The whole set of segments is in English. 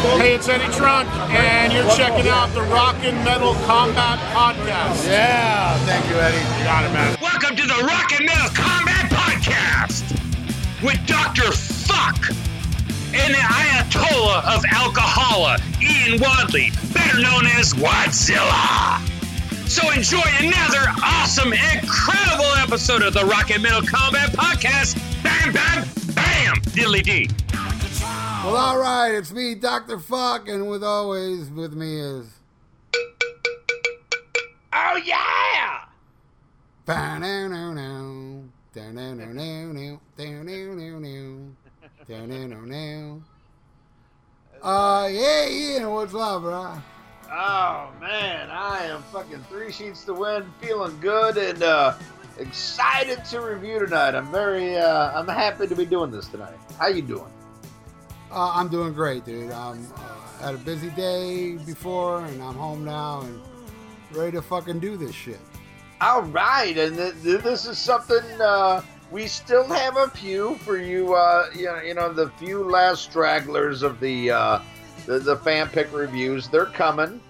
Hey, it's Eddie Trunk, and you're checking out the Rockin' Metal Combat Podcast. Yeah, thank you, Eddie. You got it, man. Welcome to the Rockin' Metal Combat Podcast with Dr. Fuck and the Ayatollah of Alcohola, Ian Wadley, better known as Wadzilla. So enjoy another awesome, incredible episode of the Rockin' Metal Combat Podcast. Bam, bam, bam, diddly dee. Well, all right, it's me, Dr. Fuck, and with always with me is... Oh, yeah! Yeah, Ian, what's up, bro? Oh, man, I am fucking three sheets to wind, feeling good, and excited to review tonight. I'm very, I'm happy to be doing this tonight. How you doing? I'm doing great, dude. I had a busy day before, and I'm home now and ready to fucking do this shit. All right, and this is something we still have a few for you. You know the few last stragglers of the fan pick reviews. They're coming,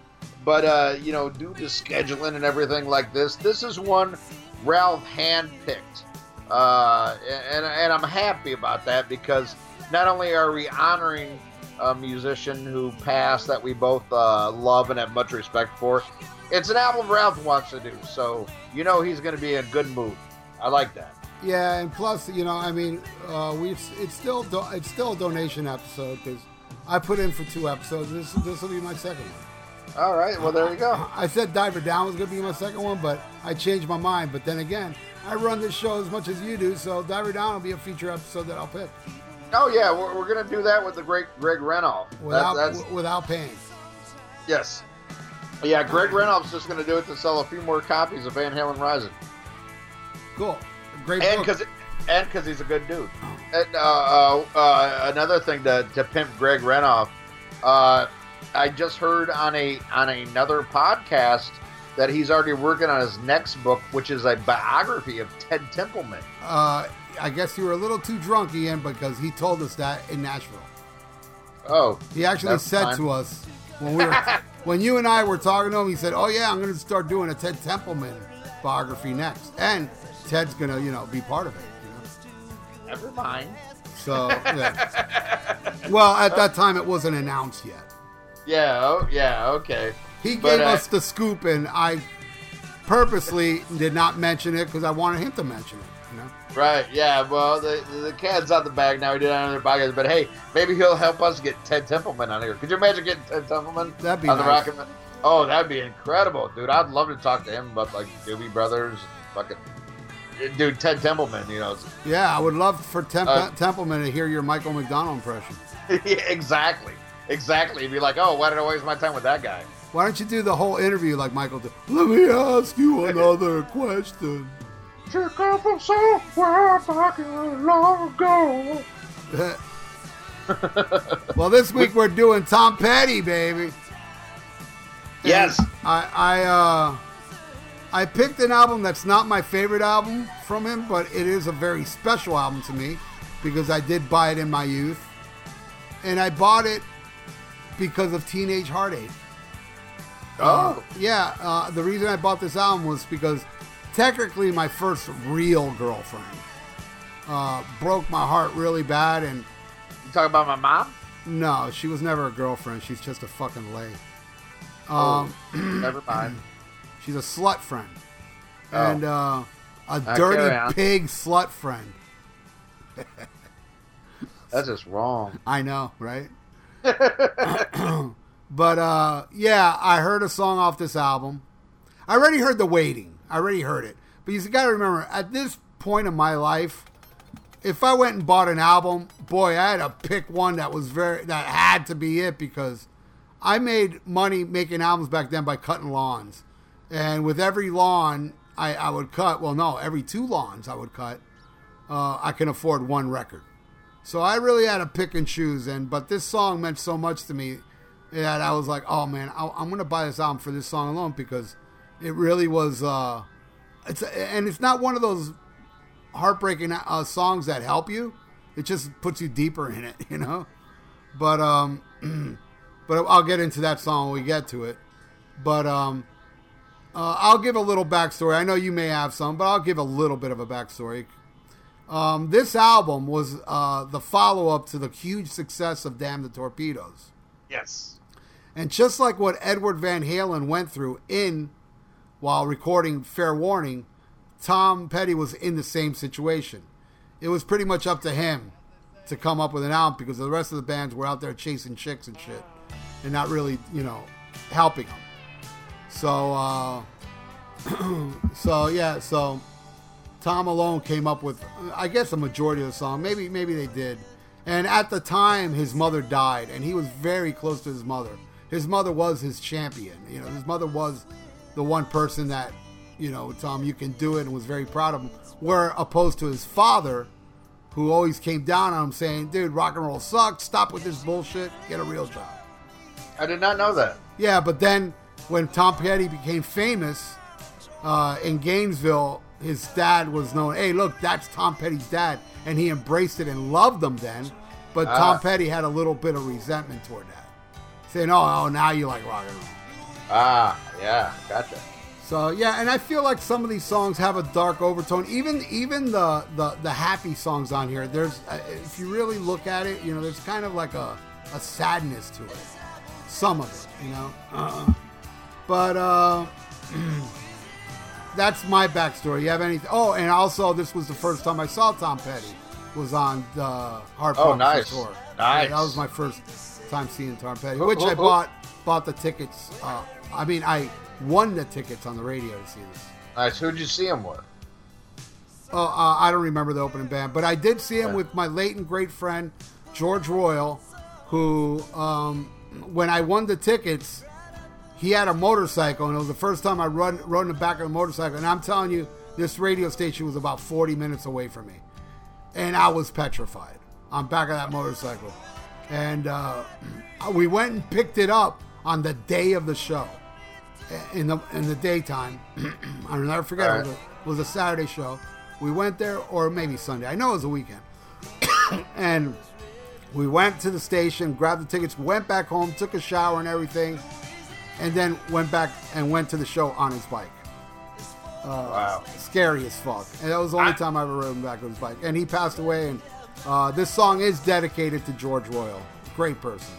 but you know, due to scheduling and everything like this, this is one Ralph handpicked, and I'm happy about that because. Not only are we honoring a musician who passed that we both love and have much respect for, it's an album Ralph wants to do, so you know he's going to be in good mood. I like that. Yeah, and plus, you know, I mean, it's still a donation episode because I put in for two episodes. This will be my second one. All right, well there you go. I said Diver Down was going to be my second one, but I changed my mind. But then again, I run this show as much as you do, so Diver Down will be a feature episode that I'll pick. Oh, yeah, we're going to do that with the great Greg Renoff. Without paying. Yes. Yeah, Greg Renoff's just going to do it to sell a few more copies of Van Halen Rising. Cool. Great book. And because he's a good dude. And another thing to pimp Greg Renoff, I just heard on another podcast that he's already working on his next book, which is a biography of Ted Templeman. I guess you were a little too drunk, Ian, because he told us that in Nashville. Oh. He actually said fine. To us, when you and I were talking to him, he said, oh, yeah, I'm going to start doing a Ted Templeman biography next. And Ted's going to, you know, be part of it. You know? Never mind. So, yeah. Well, at that time, it wasn't announced yet. Yeah, okay. He gave us the scoop, and I purposely did not mention it because I wanted him to mention it. Right, yeah, well, the cat's out the bag now. We did it on another podcast, but hey, maybe he'll help us get Ted Templeman on here. Could you imagine getting Ted Templeman that'd be on nice. The Rocket? Oh, that'd be incredible, dude. I'd love to talk to him about, like, Doobie Brothers, fucking... Dude, Ted Templeman, you know. Yeah, I would love for Templeman to hear your Michael McDonald impression. Yeah, exactly. He'd be like, oh, why did I waste my time with that guy? Why don't you do the whole interview like Michael did? Let me ask you another question. Check out from somewhere back long ago. Well, this week we're doing Tom Petty, baby. And yes. I picked an album that's not my favorite album from him, but it is a very special album to me because I did buy it in my youth. And I bought it because of Teenage Heartache. Oh. Yeah. The reason I bought this album was because... Technically, my first real girlfriend broke my heart really bad. And you talking about my mom? No, she was never a girlfriend. She's just a fucking lay. Never mind. She's a slut friend. Oh. And a dirty pig slut friend. That's just wrong. I know, right? But, yeah, I heard a song off this album. I already heard The Waiting. I already heard it. But you got to remember, at this point in my life, if I went and bought an album, boy, I had to pick one that had to be it because I made money making albums back then by cutting lawns. And with every lawn I would cut, every two lawns I would cut, I can afford one record. So I really had to pick and choose. But this song meant so much to me that I was like, oh, man, I'm going to buy this album for this song alone because... It really was, and it's not one of those heartbreaking songs that help you. It just puts you deeper in it, you know? But But I'll get into that song when we get to it. But I'll give a little backstory. I know you may have some, but I'll give a little bit of a backstory. This album was the follow-up to the huge success of Damn the Torpedoes. Yes. And just like what Edward Van Halen went through while recording Fair Warning, Tom Petty was in the same situation. It was pretty much up to him to come up with an album because the rest of the bands were out there chasing chicks and shit and not really, helping them. So, so Tom alone came up with, I guess, a majority of the song. Maybe they did. And at the time, his mother died, and he was very close to his mother. His mother was his champion. His mother was the one person that, Tom, you can do it, and was very proud of him. Where opposed to his father, who always came down on him saying, dude, rock and roll sucks. Stop with this bullshit. Get a real job. I did not know that. Yeah, but then when Tom Petty became famous in Gainesville, his dad was known, hey, look, that's Tom Petty's dad. And he embraced it and loved them then. But Tom Petty had a little bit of resentment toward that. Saying, oh, now you like rock and roll. Yeah, gotcha. So, yeah, and I feel like some of these songs have a dark overtone. Even the happy songs on here, there's, if you really look at it, there's kind of like a sadness to it. Some of it, But that's my backstory. You have anything? Oh, and also this was the first time I saw Tom Petty was on the Heartbreakers tour. Nice. That was my first time seeing Tom Petty, which I bought the tickets. I won the tickets on the radio to see this. Nice. Who'd you see him with? Oh, I don't remember the opening band, but I did see him with my late and great friend George Royal, who when I won the tickets, he had a motorcycle, and it was the first time I rode in the back of a motorcycle. And I'm telling you, this radio station was about 40 minutes away from me, and I was petrified on back of that motorcycle. And we went and picked it up on the day of the show, in the daytime. I'll never forget. All right. It was a Saturday show. We went there, or maybe Sunday. I know it was a weekend. And we went to the station, grabbed the tickets, went back home, took a shower and everything, and then went back and went to the show on his bike. Wow. Scary as fuck. And that was the only time I ever rode him back on his bike. And he passed away, and this song is dedicated to George Royal. Great person.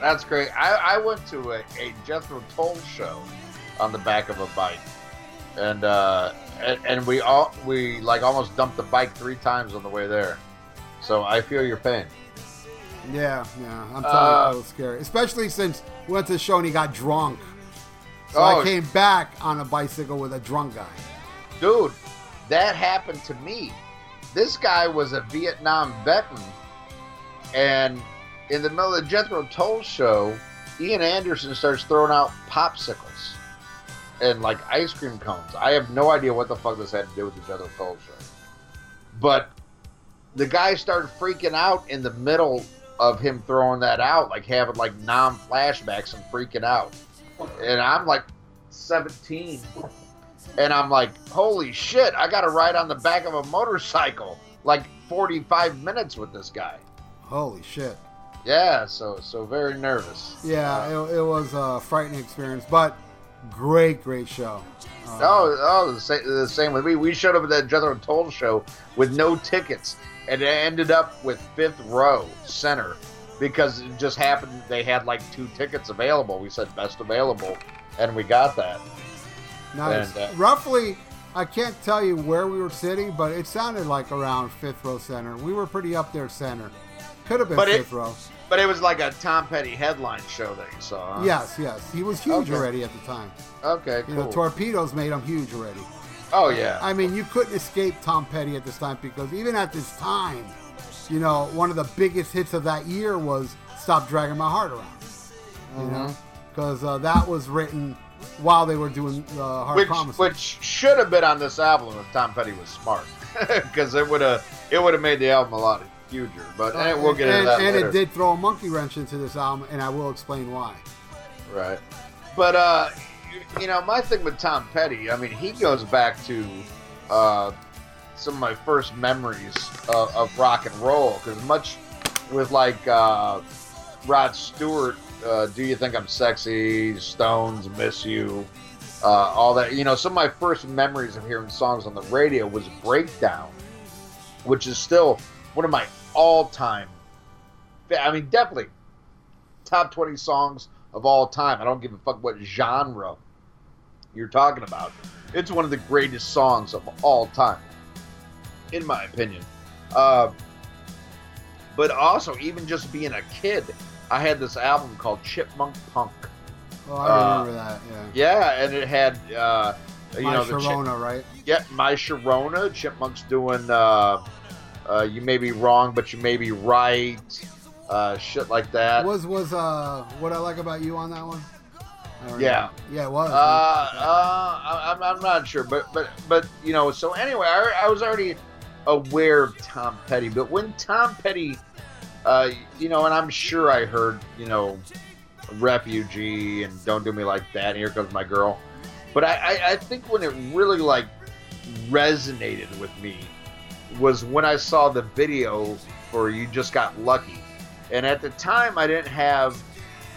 That's great. I went to a Jethro Tull show on the back of a bike, and we like almost dumped the bike 3 times on the way there. So I feel your pain. Yeah. I'm telling you, that was scary, especially since we went to the show and he got drunk. So I came back on a bicycle with a drunk guy. Dude, that happened to me. This guy was a Vietnam veteran, and in the middle of the Jethro Tull show, Ian Anderson starts throwing out popsicles and like ice cream cones. I have no idea what the fuck this had to do with the Jethro Tull show. But the guy started freaking out in the middle of him throwing that out, like having like non-flashbacks and freaking out. And I'm like 17. And I'm like, holy shit, I got to ride on the back of a motorcycle like 45 minutes with this guy. Holy shit. Yeah, so very nervous. Yeah, it was a frightening experience, but great show. The same with me. We showed up at that Jethro Tull show with no tickets, and it ended up with 5th row center because it just happened they had like 2 tickets available. We said best available, and we got that. Nice. And, roughly, I can't tell you where we were sitting, but it sounded like around 5th row center. We were pretty up there center. Could have been 5th row. But it was like a Tom Petty headline show that you saw, huh? Yes. He was huge already at the time. Okay, cool. The Torpedoes made him huge already. Oh, yeah. I mean, you couldn't escape Tom Petty at this time because even at this time, one of the biggest hits of that year was Stop Dragging My Heart Around. Because that was written while they were doing Hard Promises. Which should have been on this album if Tom Petty was smart. Because it would have made the album a lot huger, but we'll get into that later. And it did throw a monkey wrench into this album, and I will explain why. Right. But, my thing with Tom Petty, I mean, he goes back to some of my first memories of rock and roll, because much with, like, Rod Stewart, Do You Think I'm Sexy, Stones, Miss You, all that. You know, some of my first memories of hearing songs on the radio was Breakdown, which is still one of my all-time, I mean, definitely top 20 songs of all time. I don't give a fuck what genre you're talking about. It's one of the greatest songs of all time, in my opinion. But also, even just being a kid, I had this album called Chipmunk Punk. Oh, I remember that, yeah. Yeah, and it had, My Sharona, right? Yeah, My Sharona. Chipmunk's doing You May Be Wrong, But You May Be Right, shit like that. Was What I Like About You on that one? Yeah. Yeah, it was. I'm not sure, but you know, so anyway, I was already aware of Tom Petty, but when Tom Petty, you know, and I'm sure I heard, you know, Refugee and Don't Do Me Like That and Here Comes My Girl, but I think when it really, like, resonated with me was when I saw the video for You Just Got Lucky. And at the time, I didn't have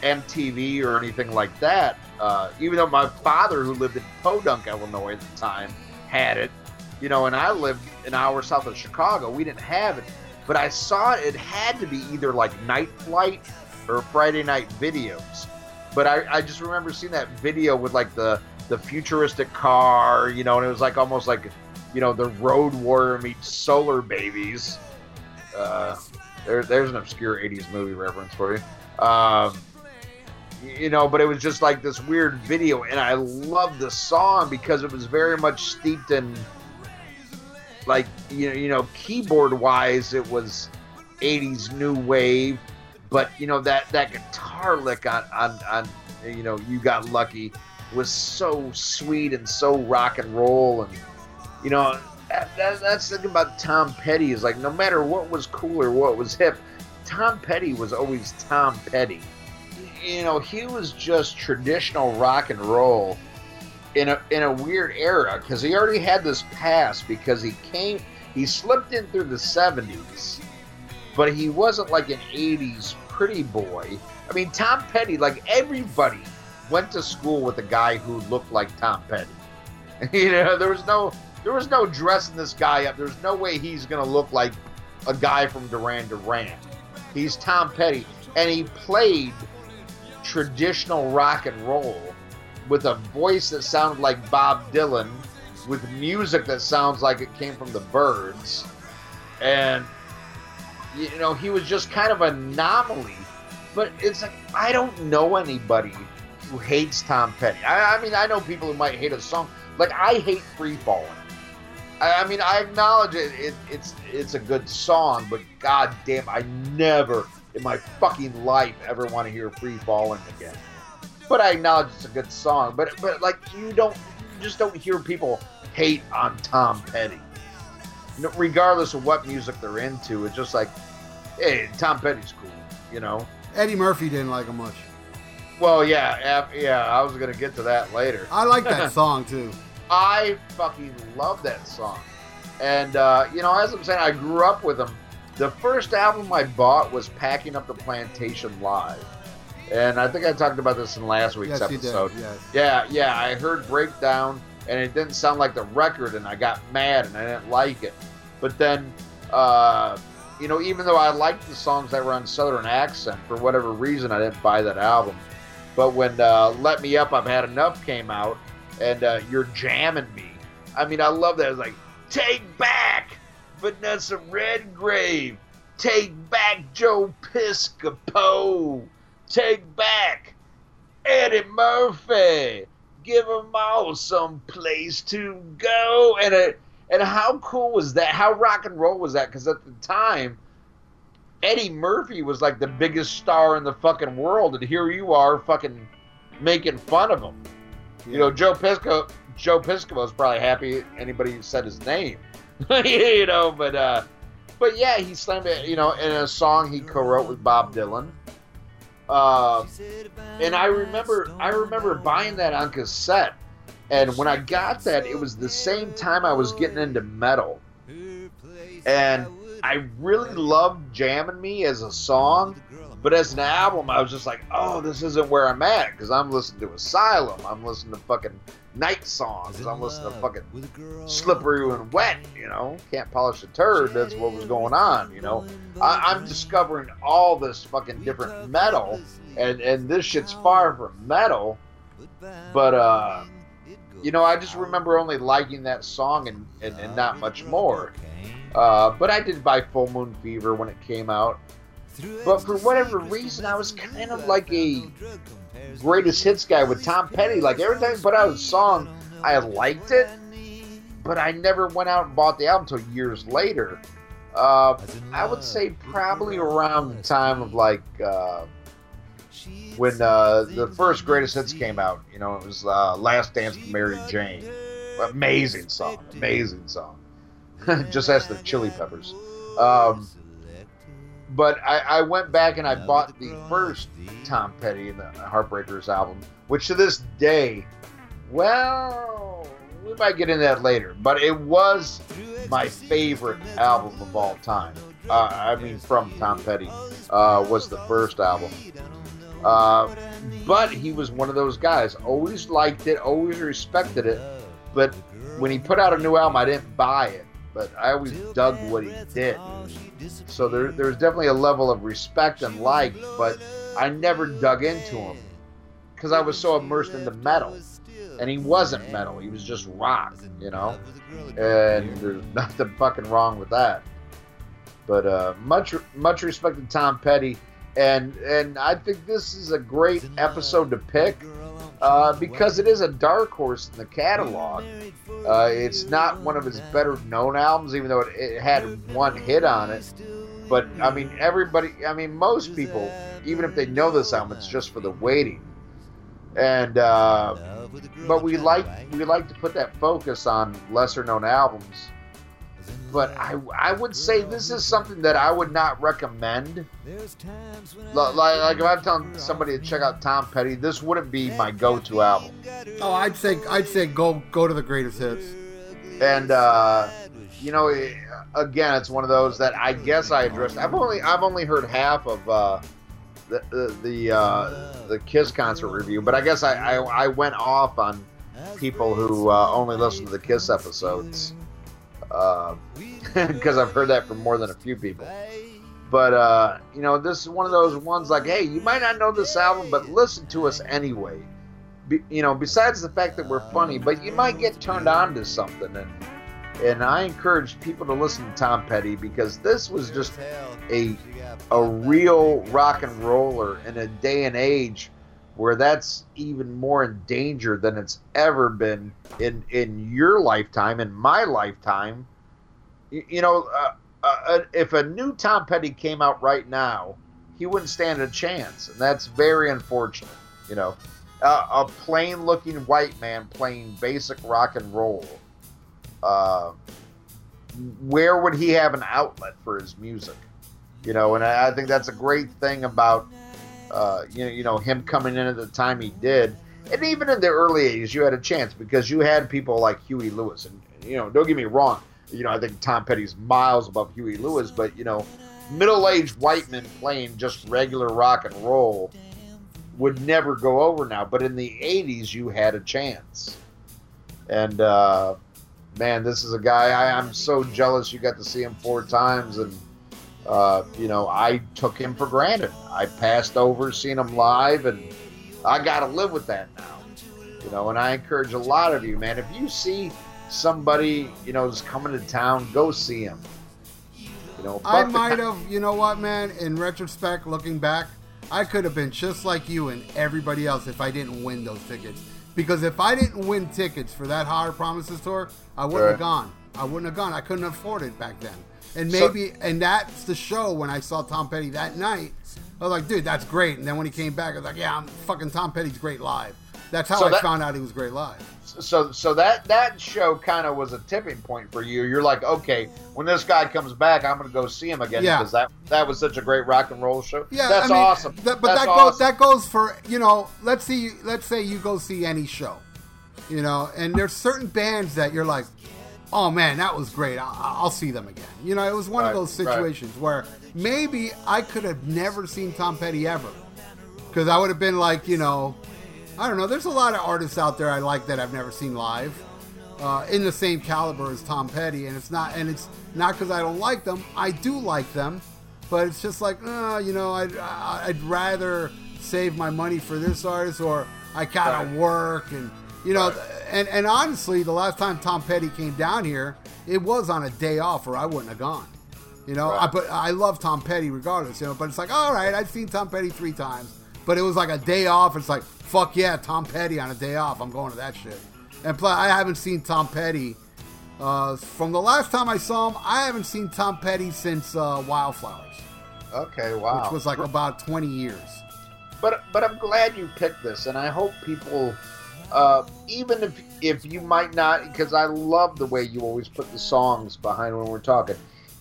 MTV or anything like that, even though my father, who lived in Podunk, Illinois at the time, had it, you know, and I lived an hour south of Chicago. We didn't have it, but I saw it. It had to be either like Night Flight or Friday Night Videos. But I just remember seeing that video with like the futuristic car, you know, and it was like almost like, you know, the Road Warrior meets Solar Babies. There's an obscure 80s movie reference for you. You know, but it was just like this weird video, and I loved the song because it was very much steeped in, like, you know, keyboard-wise, it was 80s new wave, but, you know, that guitar lick on you know, You Got Lucky was so sweet and so rock and roll, and, you know, that's the thing about Tom Petty is, like, no matter what was cool or what was hip, Tom Petty was always Tom Petty. You know, he was just traditional rock and roll in a weird era, because he already had this past, because he slipped in through the 70s, but he wasn't like an 80s pretty boy. I mean, Tom Petty, like, everybody went to school with a guy who looked like Tom Petty. You know, there was no dressing this guy up. There's no way he's going to look like a guy from Duran Duran. He's Tom Petty, and he played traditional rock and roll with a voice that sounded like Bob Dylan, with music that sounds like it came from the Birds. And, you know, he was just kind of an anomaly. But it's like, I don't know anybody who hates Tom Petty. I mean, I know people who might hate a song. Like, I hate Free Falling. I mean, I acknowledge it's a good song, but goddamn, I never in my fucking life ever want to hear Free Falling again. But I acknowledge it's a good song, but like, you just don't hear people hate on Tom Petty, regardless of what music they're into. It's just like, hey, Tom Petty's cool, you know. Eddie Murphy didn't like him much. Well, yeah, I was gonna get to that later. I like that song too. I fucking love that song. And you know, as I'm saying, I grew up with him. The first album I bought was Packing Up the Plantation Live. And I think I talked about this in last week's episode. Yes. Yeah, I heard Breakdown, and it didn't sound like the record, and I got mad, and I didn't like it. But then, you know, even though I liked the songs that were on Southern Accent, for whatever reason, I didn't buy that album. But when Let Me Up, I've Had Enough came out, and You're Jamming Me, I mean, I love that. It was like, take back Vanessa Redgrave, take back Joe Piscopo, take back Eddie Murphy, give them all some place to go. And how cool was that? How rock and roll was that? Because at the time, Eddie Murphy was like the biggest star in the fucking world, and here you are fucking making fun of him. Yeah. You know, Joe Piscopo is probably happy anybody said his name. You know, but yeah, he slammed it, you know, in a song he co-wrote with Bob Dylan. And I remember buying that on cassette. And when I got that, it was the same time I was getting into metal. And I really loved Jamming Me as a song, But as an album, I was just like, oh, this isn't where I'm at, because I'm listening to Asylum. I'm listening to fucking Night Songs. I'm listening to fucking Slippery When Wet, you know? Can't polish a turd. That's what was going on, you know? I'm discovering all this fucking different metal, and this shit's far from metal. But, you know, I just remember only liking that song and not much more. But I did buy Full Moon Fever when it came out. But for whatever reason, I was kind of like a Greatest Hits guy with Tom Petty. Like, every time he put out a song, I liked it, but I never went out and bought the album until years later. I would say probably around the time of, like, when the first Greatest Hits came out. You know, it was Last Dance with Mary Jane. Amazing song. Amazing song. Just ask the Chili Peppers. But I went back and I bought the first Tom Petty and the Heartbreakers album, which to this day, well, we might get into that later. But it was my favorite album of all time. I mean, from Tom Petty was the first album. But he was one of those guys. Always liked it, always respected it. But when he put out a new album, I didn't buy it. But I always dug what he did. So there's definitely a level of respect and like, but I never dug into him because I was so immersed in the metal. And he wasn't metal. He was just rock, you know? And there's nothing fucking wrong with that. But much respect to Tom Petty. And I think this is a great episode to pick. Because it is a dark horse in the catalog. It's not one of his better known albums, even though it had one hit on it. But, I mean, most people, even if they know this album, it's just for the waiting. And, but we like to put that focus on lesser known albums. But I would say this is something that I would not recommend. Like if I'm telling somebody to check out Tom Petty, this wouldn't be my go-to album. Oh, I'd say go to the Greatest Hits. And you know, again, it's one of those that I guess I addressed. I've only heard half of the Kiss concert review, but I guess I went off on people who only listen to the Kiss episodes. Because I've heard that from more than a few people. But, you know, this is one of those ones like, hey, you might not know this album, but listen to us anyway. You know, besides the fact that we're funny, but you might get turned on to something. And I encourage people to listen to Tom Petty because this was just a real rock and roller in a day and age where that's even more in danger than it's ever been in your lifetime, in my lifetime. You know, if a new Tom Petty came out right now, he wouldn't stand a chance, and that's very unfortunate. You know, a plain-looking white man playing basic rock and roll, where would he have an outlet for his music? You know, and I think that's a great thing about... you know, him coming in at the time he did. And even in the early 80s, you had a chance because you had people like Huey Lewis. And, you know, don't get me wrong. You know, I think Tom Petty's miles above Huey Lewis. But, you know, middle-aged white men playing just regular rock and roll would never go over now. But in the 80s, you had a chance. And, man, this is a guy I'm so jealous you got to see him 4 times. And, you know, I took him for granted. I passed over, seen him live, and I got to live with that now. You know, and I encourage a lot of you, man, if you see somebody, you know, is coming to town, go see him. You know, I might have, you know what, man, in retrospect, looking back, I could have been just like you and everybody else if I didn't win those tickets. Because if I didn't win tickets for that Higher Promises tour, I wouldn't have gone. I wouldn't have gone. I couldn't afford it back then. And maybe, and that's the show when I saw Tom Petty that night. I was like, dude, that's great. And then when he came back, I was like, yeah, I'm fucking Tom Petty's great live. That's how I found out he was great live. So that show kind of was a tipping point for you. You're like, okay, when this guy comes back, I'm going to go see him again because that was such a great rock and roll show. Yeah, that's awesome. That goes for, you know, let's say you go see any show, you know, and there's certain bands that you're like, oh man, that was great. I'll see them again. You know, it was one of those situations where maybe I could have never seen Tom Petty ever, because I would have been like, you know, I don't know. There's a lot of artists out there I like that I've never seen live, in the same caliber as Tom Petty, and it's not because I don't like them. I do like them, but it's just like, you know, I'd rather save my money for this artist, or I gotta work, and you know. And honestly, the last time Tom Petty came down here, it was on a day off, or I wouldn't have gone. You know, but I love Tom Petty regardless. You know, but it's like, all right, I've seen Tom Petty 3 times, but it was like a day off. It's like, fuck yeah, Tom Petty on a day off. I'm going to that shit. And plus, I haven't seen Tom Petty from the last time I saw him. I haven't seen Tom Petty since Wildflowers. Okay, wow. Which was like about 20 years. But I'm glad you picked this, and I hope people. Even if you might not, because I love the way you always put the songs behind when we're talking.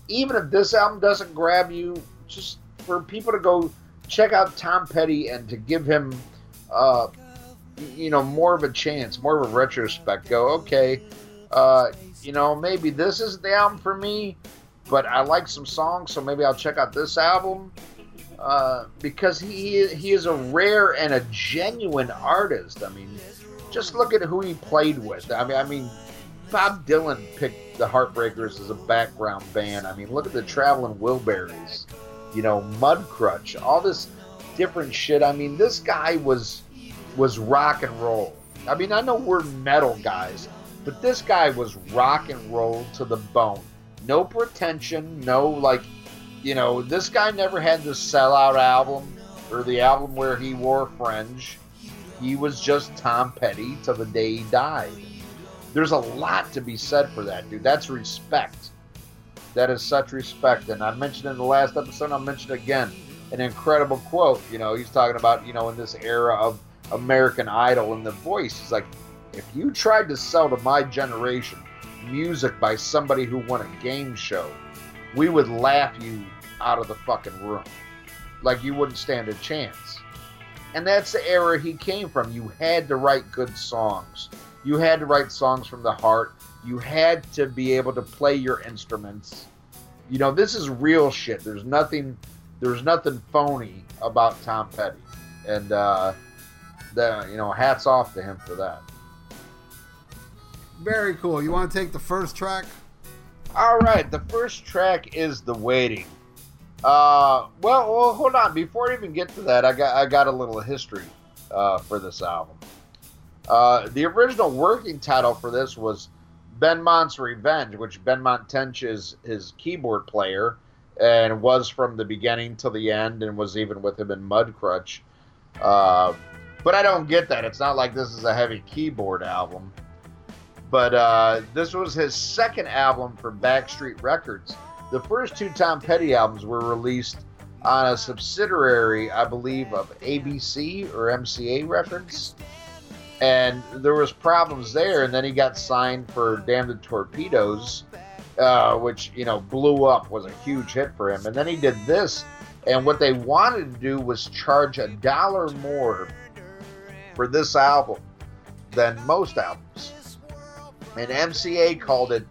Even if this album doesn't grab you, just for people to go check out Tom Petty and to give him, you know, more of a chance, more of a retrospect. Go, okay, you know, maybe this isn't the album for me, but I like some songs, so maybe I'll check out this album. Because he is a rare and a genuine artist. I mean, just look at who he played with. I mean, Bob Dylan picked the Heartbreakers as a background band. I mean, look at the Traveling Wilburys, you know, Mudcrutch, all this different shit. I mean, this guy was rock and roll. I mean, I know we're metal guys, but this guy was rock and roll to the bone. No pretension, no, like, you know, this guy never had the sellout album or the album where he wore fringe. He was just Tom Petty till the day he died. There's a lot to be said for that, dude. That's respect. That is such respect. And I mentioned in the last episode, I'll mention again, an incredible quote. You know, he's talking about, you know, in this era of American Idol and The Voice. He's like, if you tried to sell to my generation music by somebody who won a game show, we would laugh you out of the fucking room. Like, you wouldn't stand a chance. And that's the era he came from. You had to write good songs. You had to write songs from the heart. You had to be able to play your instruments. You know, this is real shit. There's nothing phony about Tom Petty. And, you know, hats off to him for that. Very cool. You want to take the first track? All right, the first track is "The Waiting." Well, hold on. Before I even get to that, I got a little history for this album. The original working title for this was "Benmont's Revenge," which Benmont Tench is his keyboard player and was from the beginning till the end, and was even with him in Mudcrutch. But I don't get that. It's not like this is a heavy keyboard album. But this was his second album for Backstreet Records. The first 2 Tom Petty albums were released on a subsidiary, I believe, of ABC or MCA Records. And there was problems there, and then he got signed for Damn the Torpedoes, which, you know, blew up, was a huge hit for him. And then he did this, and what they wanted to do was charge $1 more for this album than most albums. And MCA called it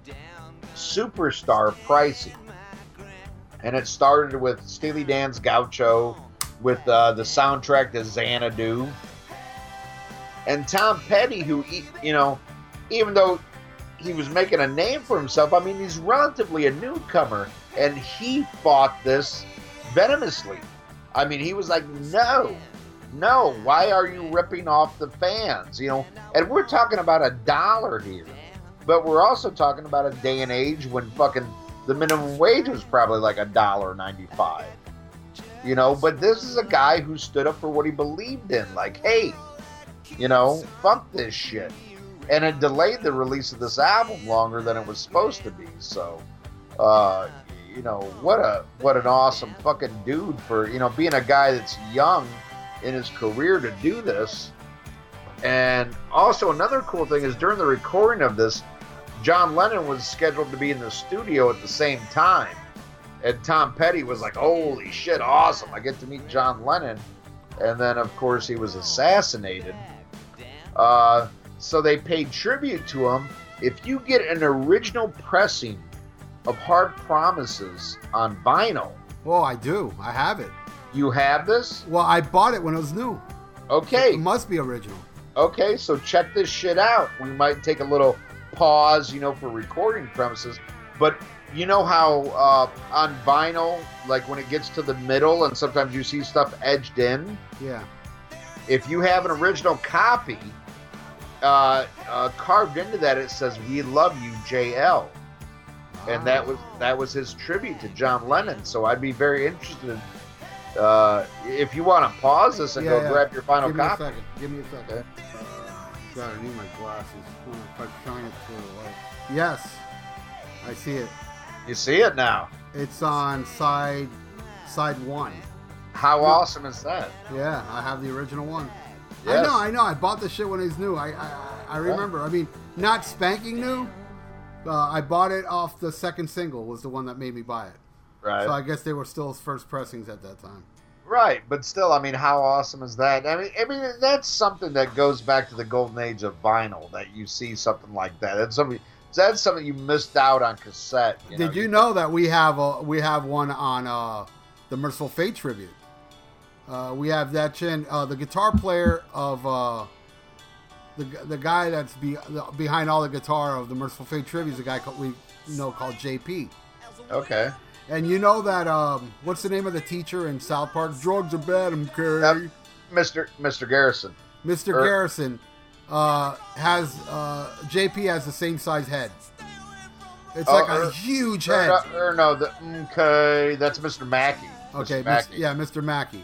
superstar pricing. And it started with Steely Dan's Gaucho, with the soundtrack to Xanadu. And Tom Petty, who, you know, even though he was making a name for himself, I mean, he's relatively a newcomer. And he fought this venomously. I mean, he was like, no, why are you ripping off the fans? You know, and we're talking about $1 here. But we're also talking about a day and age when fucking the minimum wage was probably like $1.95. You know, but this is a guy who stood up for what he believed in. Like, hey, you know, fuck this shit. And it delayed the release of this album longer than it was supposed to be. So, you know, what an awesome fucking dude for, you know, being a guy that's young in his career to do this. And also another cool thing is during the recording of this, John Lennon was scheduled to be in the studio at the same time. And Tom Petty was like, holy shit, awesome. I get to meet John Lennon. And then, of course, he was assassinated. So they paid tribute to him If you get an original pressing of Hard Promises on vinyl. Oh, I do. I have it. You have this? Well, I bought it when it was new. Okay. It must be original. Okay, so check this shit out. We might take a little pause, you know, for recording premises. But you know how on vinyl, like when it gets to the middle and sometimes you see stuff edged in? Yeah. If you have an original copy, carved into that, it says, "We love you, JL." And that was his tribute to John Lennon. So I'd be very interested. If you want to pause this and go grab your final copy. Give me a second. God, I need my glasses. If I shine it through the light. Yes, I see it. You see it now. It's on side one. How awesome is that? Yeah, I have the original one. Yes. I know. I bought this shit when it was new. I remember. I mean, not spanking new. I bought it off the second single was the one that made me buy it. Right. So I guess they were still first pressings at that time. Right, but still, I mean, how awesome is that? I mean, that's something that goes back to the golden age of vinyl, that you see something like that. That's something you missed out on cassette. Did you know that we have one on the Merciful Fate tribute? We have that the guitar player of the guy that's behind all the guitar of the Merciful Fate tribute is a guy called JP. Okay. And you know that what's the name of the teacher in South Park? Drugs are bad, I'm Curry. Mr. Garrison. Mr. Garrison has JP has the same size head. It's like a huge head. That's Mr. Mackey. Okay, Mr. Mackey. Mr. Mackey.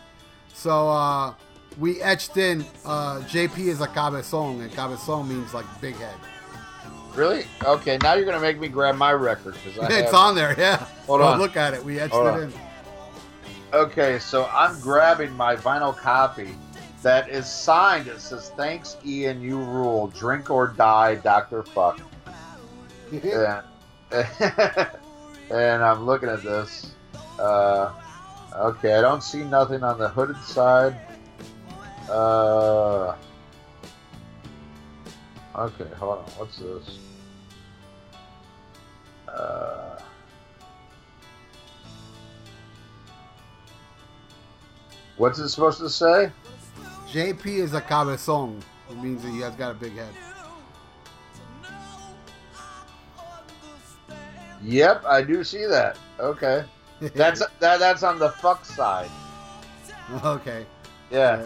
So we etched in JP is a cabezón, and cabezón means like big head. Really? Okay, now you're going to make me grab my record. It's on there, yeah. Hold on. Look at it. We etched it in. Okay, so I'm grabbing my vinyl copy that is signed. It says, "Thanks, Ian, you rule. Drink or die, Dr. Fuck." And I'm looking at this. Okay, I don't see nothing on the hooded side. Okay, hold on. What's this? What's it supposed to say? JP is a cabezón. It means that he has got a big head. Yep, I do see that. Okay. That's on the fuck side. Okay. Yeah.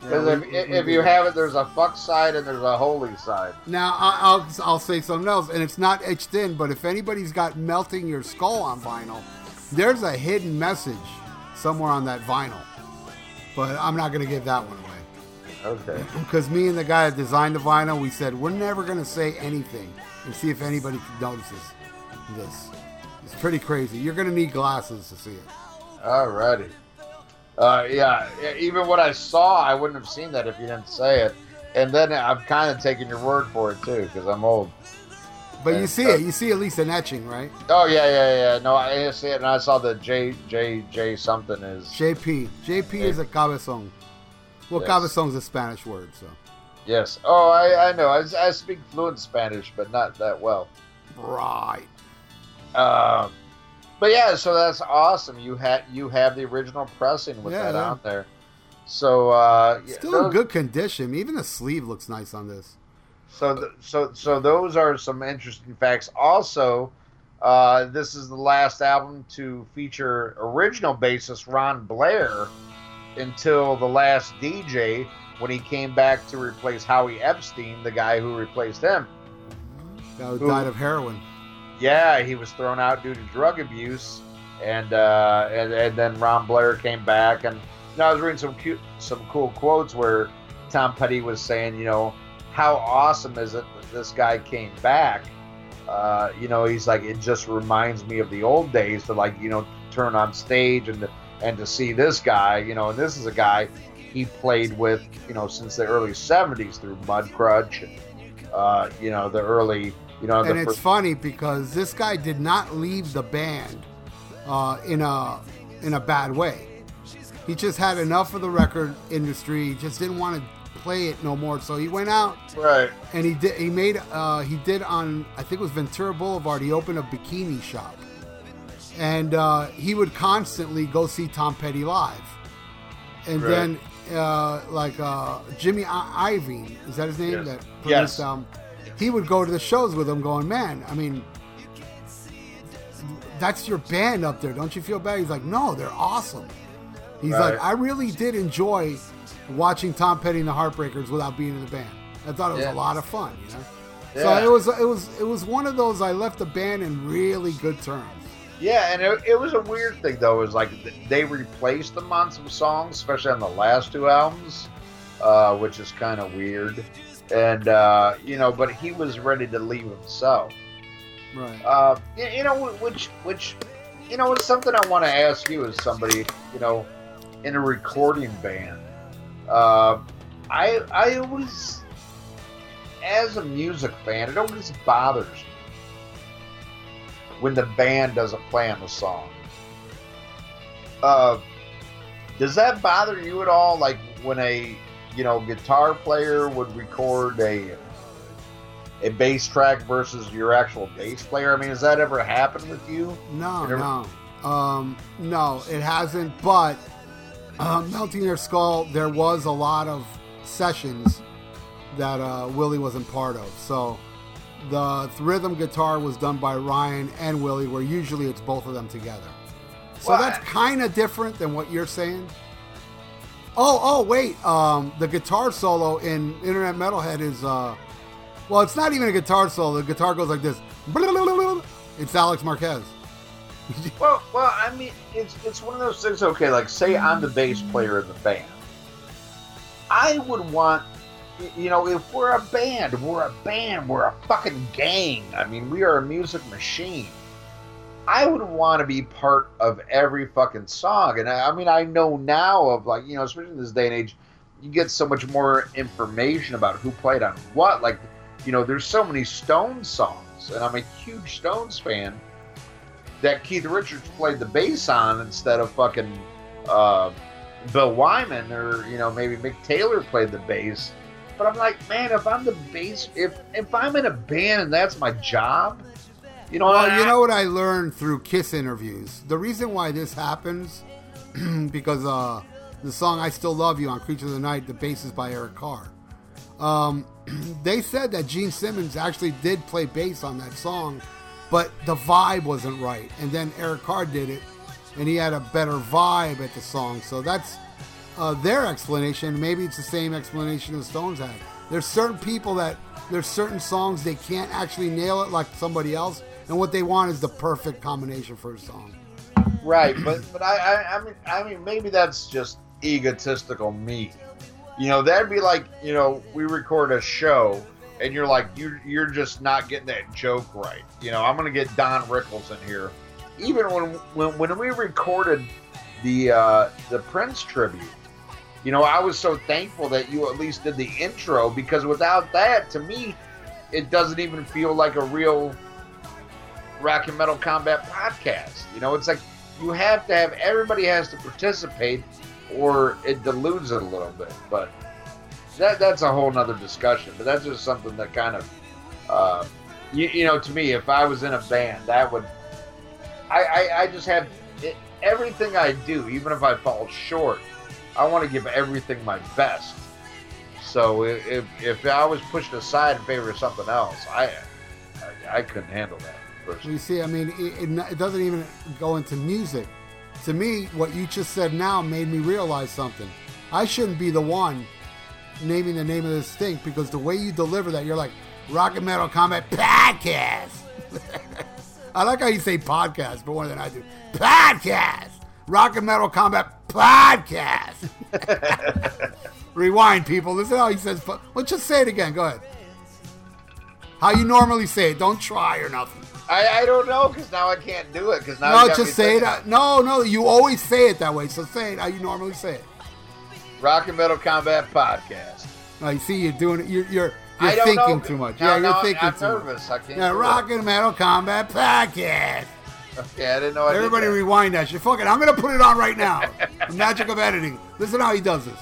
Because if you have it, there's a fuck side and there's a holy side. Now, I'll say something else, and it's not etched in, but if anybody's got Melting Your Skull on vinyl, there's a hidden message somewhere on that vinyl. But I'm not going to give that one away. Okay. Because me and the guy that designed the vinyl, we said, we're never going to say anything and see if anybody notices this. It's pretty crazy. You're going to need glasses to see it. All righty. Even what I saw, I wouldn't have seen that if you didn't say it. And then I'm kind of taking your word for it, too, because I'm old. But and, you see at least an etching, right? Oh, yeah. No, I see it, and I saw the J something is... JP. JP is a cabezón. Well, yes. Cabezón is a Spanish word, so... Yes. Oh, I know. I speak fluent Spanish, but not that well. Right. But yeah, so that's awesome. You have the original pressing with that on there. So still in good condition. Even the sleeve looks nice on this. So so those are some interesting facts. Also, this is the last album to feature original bassist Ron Blair until The Last DJ, when he came back to replace Howie Epstein, the guy who replaced him. Who died of heroin. Yeah, he was thrown out due to drug abuse, and then Ron Blair came back, and I was reading some cool quotes where Tom Petty was saying, you know, how awesome is it that this guy came back? You know, he's like, it just reminds me of the old days to, like, you know, turn on stage and to see this guy, you know, and this is a guy he played with, you know, since the early 70s through Mudcrutch, and, you know, the early... You know, and it's funny because this guy did not leave the band in a bad way. He just had enough of the record industry. He just didn't want to play it no more. So he went out, right? And he did. He made. He did on. I think it was Ventura Boulevard. He opened a bikini shop, and he would constantly go see Tom Petty live. And right. Then, Jimmy Iovine, is that his name? Yes. That produced, yes. He would go to the shows with him, going, "Man, I mean, that's your band up there. Don't you feel bad?" He's like, "No, they're awesome." He's right. Like, "I really did enjoy watching Tom Petty and the Heartbreakers without being in the band. I thought it was a lot of fun, you know." Yeah. So it was one of those. I left the band in really good terms. Yeah, and it was a weird thing though. It was like they replaced them on some songs, especially on the last two albums, which is kind of weird. And but he was ready to leave himself. Right. It's something I want to ask you as somebody, in a recording band. I always, as a music fan, it always bothers me when the band doesn't play on the song. Does that bother you at all? Like when a, guitar player would record a bass track versus your actual bass player? I mean, has that ever happened with you? No, it hasn't, but... Melting Their Skull, there was a lot of sessions that Willie wasn't part of. So the rhythm guitar was done by Ryan and Willie, where usually it's both of them together. So that's kind of different than what you're saying. Oh, wait. The guitar solo in Internet Metalhead is... it's not even a guitar solo. The guitar goes like this. It's Alex Marquez. Well, I mean, it's one of those things, okay, like, say I'm the bass player of the band. I would want, if we're a band, we're a fucking gang. I mean, we are a music machine. I would want to be part of every fucking song. And, I know now of, like, especially in this day and age, you get so much more information about who played on what. Like, there's so many Stones songs, and I'm a huge Stones fan, that Keith Richards played the bass on instead of fucking Bill Wyman, or maybe Mick Taylor played the bass. But I'm like, man, if I'm the bass, if I'm in a band and that's my job, you know what I learned through Kiss interviews. The reason why this happens because the song "I Still Love You" on Creature of the Night, the bass is by Eric Carr. They said that Gene Simmons actually did play bass on that song, but the vibe wasn't right. And then Eric Carr did it, and he had a better vibe at the song. So that's their explanation. Maybe it's the same explanation the Stones had. There's certain songs they can't actually nail it like somebody else, and what they want is the perfect combination for a song. Right, but I mean, maybe that's just egotistical me. That'd be like, we record a show, and you're like, you're just not getting that joke right. I'm going to get Don Rickles in here. Even when we recorded the Prince tribute, I was so thankful that you at least did the intro, because without that, to me, it doesn't even feel like a real rock and metal combat podcast. It's like you have to have, everybody has to participate, or it dilutes it a little bit, but... That's a whole nother discussion, but that's just something that kind of, to me, if I was in a band, that would, I just have everything I do, even if I fall short, I want to give everything my best. So if I was pushed aside in favor of something else, I couldn't handle that personally. You see, I mean, it doesn't even go into music. To me, what you just said now made me realize something. I shouldn't be the one naming the name of this thing, because the way you deliver that, you're like, Rock and Metal Combat Podcast. I like how you say podcast, but more than I do. Podcast! Rock and Metal Combat Podcast! Rewind, people. Listen how he says, let's just say it again. Go ahead. How you normally say it. Don't try or nothing. I don't know, because now I can't do it. No, just say it. No, you always say it that way, so say it how you normally say it. Rock and Metal Combat Podcast. I see you're doing it. You're thinking too much. You're thinking too much. I'm nervous. I can't. Yeah, Rock and Metal Combat Podcast. Okay, I didn't know. Everybody rewind that shit. Fuck it. I'm gonna put it on right now. The magic of editing. Listen how he does this.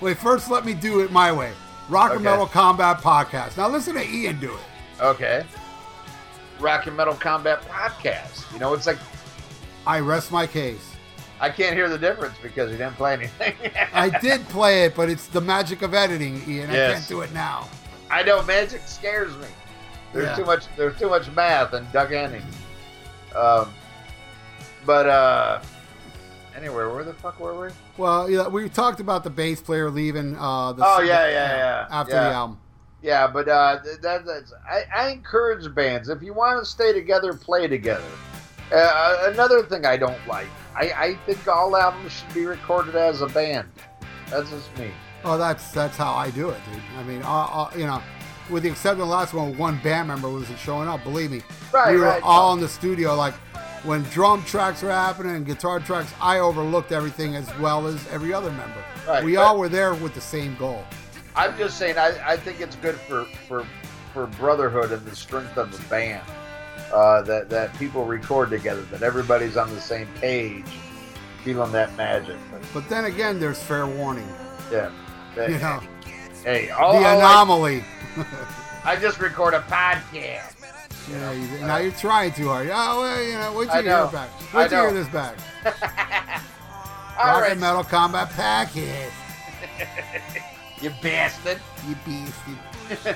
Wait, first let me do it my way. Rock and Metal Combat Podcast. Now listen to Ian do it. Okay. Rock and Metal Combat Podcast. You know, it's like... I rest my case. I can't hear the difference because you didn't play anything. I did play it, but it's the magic of editing, Ian. Yes. I can't do it now. I know, magic scares me. There's too much math and duck ending. Anyway, where the fuck were we? Well, yeah, we talked about the bass player leaving. After the album. Yeah, but I encourage bands, if you want to stay together, play together. Another thing I don't like, I think all albums should be recorded as a band. That's just me. Oh, that's how I do it, dude. I mean, you know, with the exception of the last one band member wasn't showing up. Believe me, we were all in the studio. Like when drum tracks were happening and guitar tracks, I overlooked everything as well as every other member. Right, we all were there with the same goal. I'm just saying, I think it's good for brotherhood and the strength of the band that people record together, that everybody's on the same page, feeling that magic. But then again, there's Fair Warning. Yeah. You know, hey, the anomaly. I just record a podcast. You know, now you're trying too hard. Oh, well, you know, wait till you hear this back. Rock and Metal Combat Podcast. You bastard. You beastie.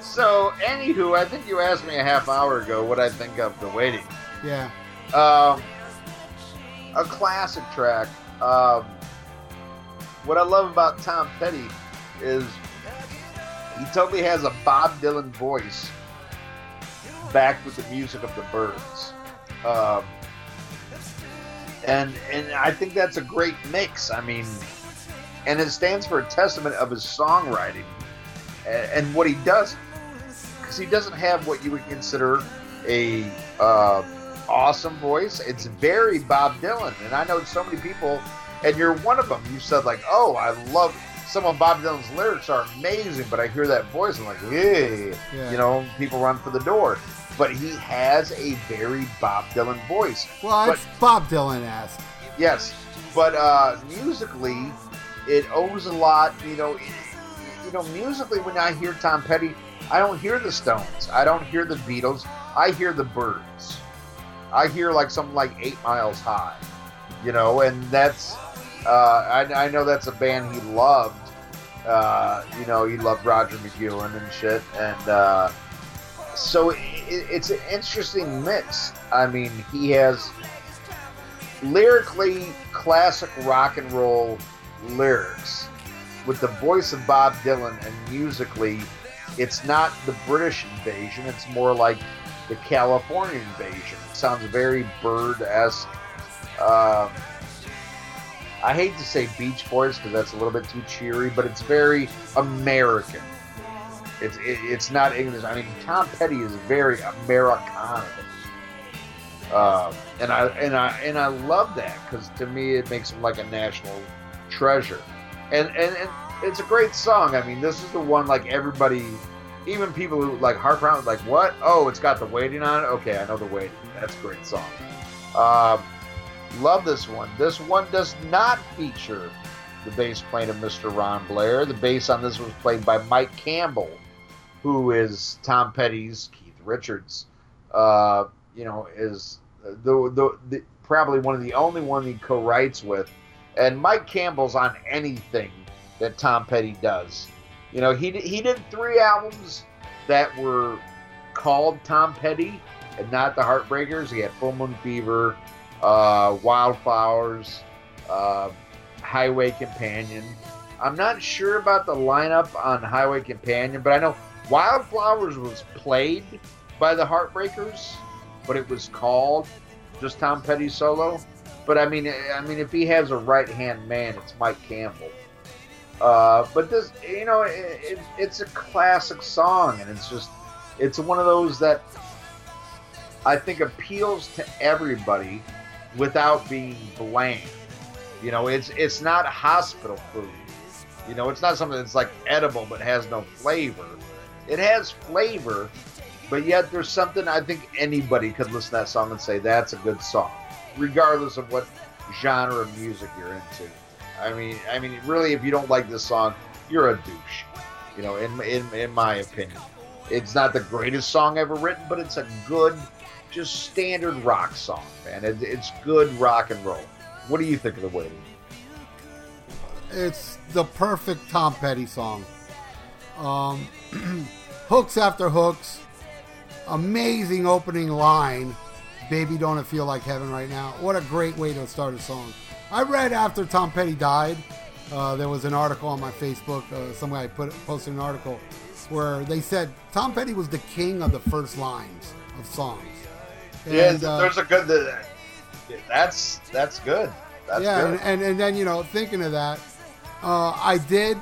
So, anywho, I think you asked me a half hour ago what I think of The Waiting. Yeah. A classic track. What I love about Tom Petty is he totally has a Bob Dylan voice backed with the music of the Birds. And I think that's a great mix. I mean, and it stands for a testament of his songwriting and what he does. Because he doesn't have what you would consider a awesome voice. It's very Bob Dylan. And I know so many people, and you're one of them, you said like, oh, I love some of Bob Dylan's lyrics are amazing, but I hear that voice, I'm like, yeah. You know, people run for the door. But he has a very Bob Dylan voice. Well, it's Bob Dylan-esque. Yes, but musically, it owes a lot. You know, musically, when I hear Tom Petty, I don't hear the Stones. I don't hear the Beatles. I hear the Birds. I hear like something like 8 Miles High. You know, and that's... I know that's a band he loved. You know, he loved Roger McGuinn and shit. And so it's an interesting mix. I mean, he has lyrically classic rock and roll lyrics with the voice of Bob Dylan, and musically, it's not the British invasion. It's more like the California invasion. It sounds very Bird-esque. I hate to say Beach Boys because that's a little bit too cheery, but it's very American. It's not English. I mean, Tom Petty is very Americana, and I love that because to me it makes him like a national treasure, and it's a great song. I mean, this is the one like everybody, even people who like harp around like what? Oh, it's got The Waiting on it. Okay, I know The Waiting. That's a great song. Love this one. This one does not feature the bass playing of Mr. Ron Blair. The bass on this was played by Mike Campbell, who is Tom Petty's Keith Richards. You know, is the probably one of the only one he co-writes with. And Mike Campbell's on anything that Tom Petty does. You know, he did 3 albums that were called Tom Petty and not the Heartbreakers. He had Full Moon Fever, Wildflowers, Highway Companion. I'm not sure about the lineup on Highway Companion, but I know Wildflowers was played by the Heartbreakers, but it was called just Tom Petty solo. But I mean, if he has a right-hand man, it's Mike Campbell. But this, you know, it's a classic song, and it's one of those that I think appeals to everybody without being bland. You know, it's not hospital food. You know, it's not something that's like edible but has no flavor. It has flavor, but yet there's something I think anybody could listen to that song and say that's a good song, regardless of what genre of music you're into. I mean, really, if you don't like this song, you're a douche. You know, in my opinion, it's not the greatest song ever written, but it's a good, just standard rock song, man. It's good rock and roll. What do you think of The Waiting? It's the perfect Tom Petty song. Hooks after hooks, amazing opening line. Baby, don't it feel like heaven right now? What a great way to start a song. I read after Tom Petty died, there was an article on my Facebook, some guy posted an article where they said Tom Petty was the king of the first lines of songs. And, yeah, there's a good, that's good. That's good. And then, you know, thinking of that, I did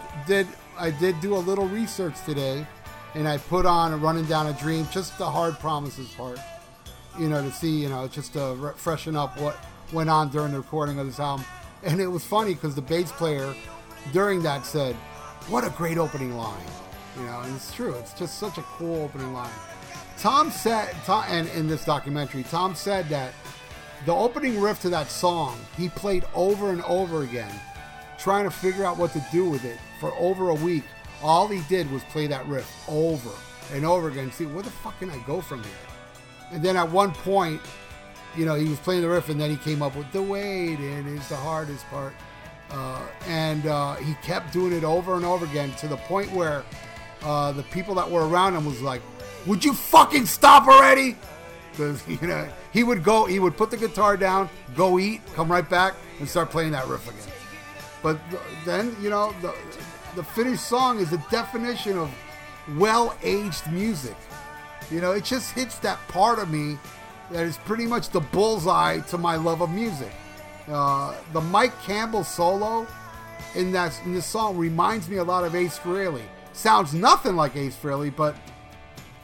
do a little research today, and I put on a Running Down a Dream, just the Hard Promises part, you know, to see, you know, just to freshen up what went on during the recording of this album. And it was funny because the bass player during that said, "What a great opening line," you know, and it's true. It's just such a cool opening line. Tom said, and in this documentary, Tom said that the opening riff to that song he played over and over again, trying to figure out what to do with it for over a week. All he did was play that riff over and over again, see, where the fuck can I go from here? And then at one point, you know, he was playing the riff, and then he came up with "The waiting is the hardest part," and he kept doing it over and over again to the point where the people that were around him was like, "Would you fucking stop already?" Because, you know, he would put the guitar down, go eat, come right back, and start playing that riff again. But then, you know, the finished song is the definition of well-aged music. You know, it just hits that part of me that is pretty much the bullseye to my love of music. The Mike Campbell solo in this song reminds me a lot of Ace Frehley. Sounds nothing like Ace Frehley, but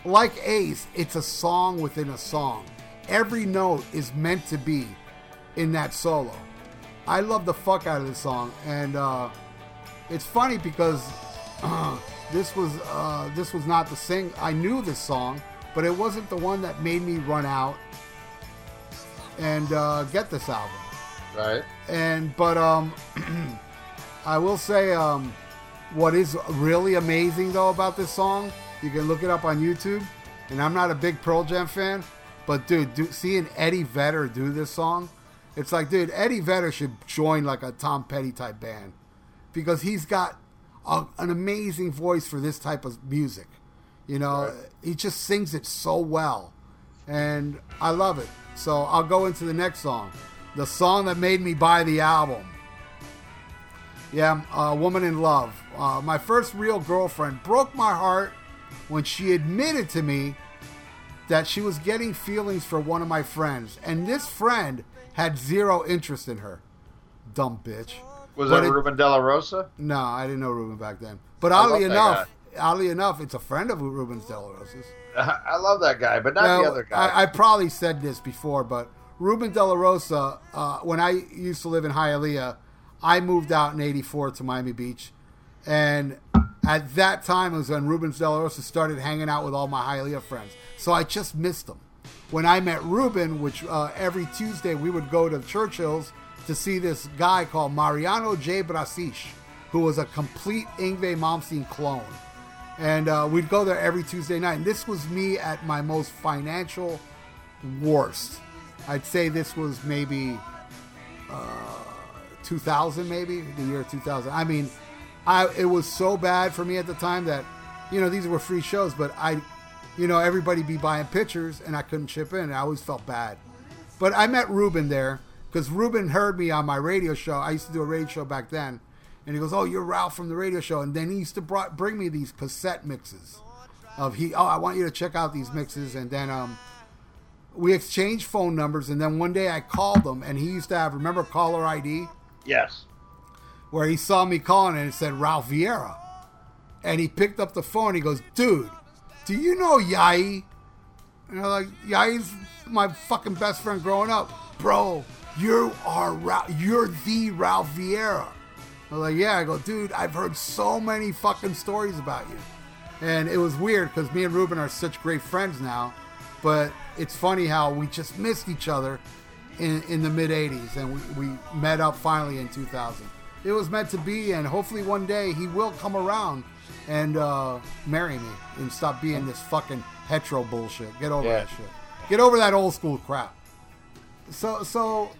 like Ace, it's a song within a song. Every note is meant to be in that solo. I love the fuck out of this song, and it's funny because this was not the sing. I knew this song, but it wasn't the one that made me run out and get this album. Right. And I will say, what is really amazing though about this song, you can look it up on YouTube. And I'm not a big Pearl Jam fan, but dude, seeing Eddie Vedder do this song, it's like, dude, Eddie Vedder should join like a Tom Petty type band, because he's got an amazing voice for this type of music. You know, right. He just sings it so well, and I love it. So I'll go into the next song, the song that made me buy the album. Yeah, Woman in Love. My first real girlfriend broke my heart when she admitted to me that she was getting feelings for one of my friends, and this friend had zero interest in her. Dumb bitch. Was that Ruben De La Rosa? No, I didn't know Ruben back then. But oddly enough, it's a friend of Ruben De La Rosa's. I love that guy, but not the other guy. I probably said this before, but Ruben De La Rosa, when I used to live in Hialeah, I moved out in '84 to Miami Beach. And at that time, it was when Ruben De La Rosa started hanging out with all my Hialeah friends. So I just missed them. When I met Ruben, which every Tuesday we would go to Churchill's to see this guy called Mariano J. Brasish, who was a complete Yngwie Malmsteen clone. And we'd go there every Tuesday night. And this was me at my most financial worst. I'd say this was maybe 2000, maybe, the year 2000. I mean, it was so bad for me at the time that, you know, these were free shows, but everybody be buying pictures, and I couldn't chip in. And I always felt bad. But I met Ruben there, because Ruben heard me on my radio show. I used to do a radio show back then. And he goes, "Oh, you're Ralph from the radio show." And then he used to bring me these cassette mixes. I want you to check out these mixes. And then we exchanged phone numbers. And then one day I called him. And he used to have, remember caller ID? Yes. Where he saw me calling and it said Ralph Vieira. And he picked up the phone. He goes, "Dude, do you know Yai?" And I'm like, "Yai's my fucking best friend growing up." "Bro, you're the Ralph Vieira." I was like, "Yeah." I go, "Dude, I've heard so many fucking stories about you." And it was weird because me and Ruben are such great friends now, but it's funny how we just missed each other in the mid 80s, and we met up finally in 2000. it was meant to be, and hopefully one day he will come around and marry me and stop being this fucking hetero bullshit. Get over that shit. Get over that old school crap. So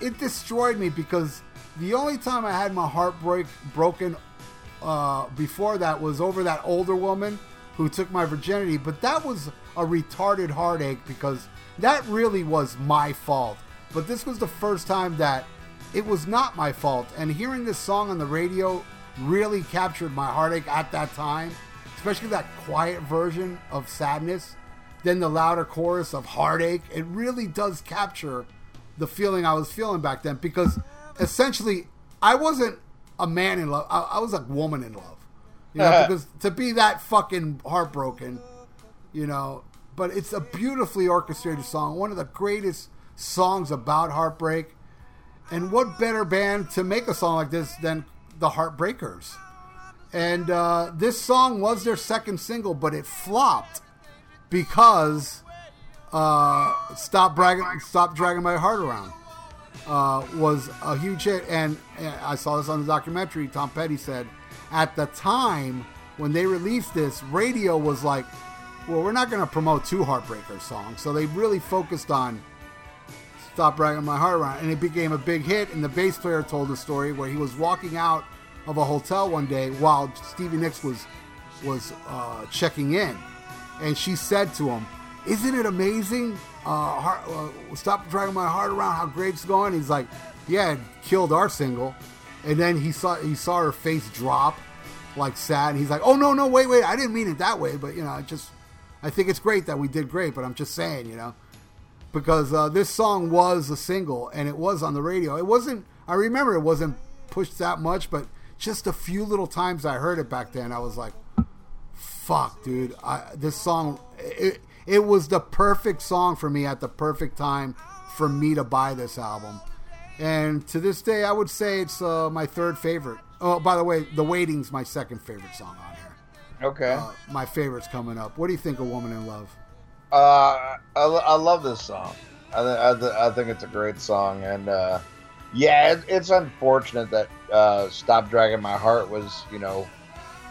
it destroyed me, because the only time I had my heart broken before that was over that older woman who took my virginity, but that was a retarded heartache because that really was my fault. But this was the first time that it was not my fault, and hearing this song on the radio really captured my heartache at that time, especially that quiet version of Sadness, then the louder chorus of Heartache. It really does capture the feeling I was feeling back then, because essentially I wasn't a man in love, I was a woman in love, you know, because to be that fucking heartbroken, you know. But it's a beautifully orchestrated song, one of the greatest songs about heartbreak. And what better band to make a song like this than the Heartbreakers? And this song was their second single, but it flopped because Stop Dragging My Heart Around was a huge hit. And I saw this on the documentary. Tom Petty said, at the time when they released this, radio was like, well, we're not going to promote two Heartbreakers songs. So they really focused on Stop Dragging My Heart Around, and it became a big hit. And the bass player told a story where he was walking out of a hotel one day while Stevie Nicks was checking in, and she said to him, isn't it amazing, Stop Dragging My Heart Around, how great it's going? He's like, yeah, it killed our single. And then he saw her face drop, like sad, and he's like, oh no, wait, I didn't mean it that way, but you know, I think it's great that we did great, but I'm just saying, you know. Because this song was a single, and it was on the radio. It wasn't, I remember it wasn't pushed that much, but just a few little times I heard it back then, I was like, fuck, dude. This song, it was the perfect song for me at the perfect time for me to buy this album. And to this day, I would say it's my third favorite. Oh, by the way, The Waiting's my second favorite song on here. Okay. My favorite's coming up. What do you think of Woman in Love? I love this song. I think it's a great song, and it's unfortunate that "Stop Dragging My Heart" was, you know,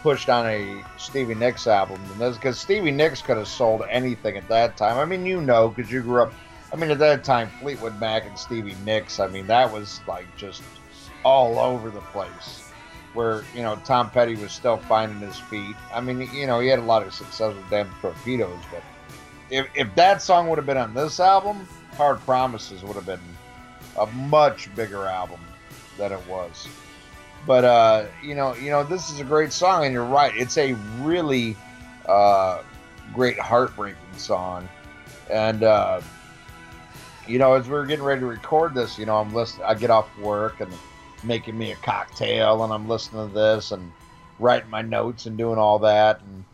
pushed on a Stevie Nicks album, because Stevie Nicks could have sold anything at that time. I mean, you know, because you grew up. I mean, at that time, Fleetwood Mac and Stevie Nicks. I mean, that was like just all over the place. Where, you know, Tom Petty was still finding his feet. I mean, you know, he had a lot of success with Damn the Torpedoes, but if that song would have been on this album, Hard Promises would have been a much bigger album than it was. But, you know, this is a great song, and you're right. It's a really great heartbreaking song. And, you know, as we were getting ready to record this, you know, I get off work and making me a cocktail, and I'm listening to this and writing my notes and doing all that, and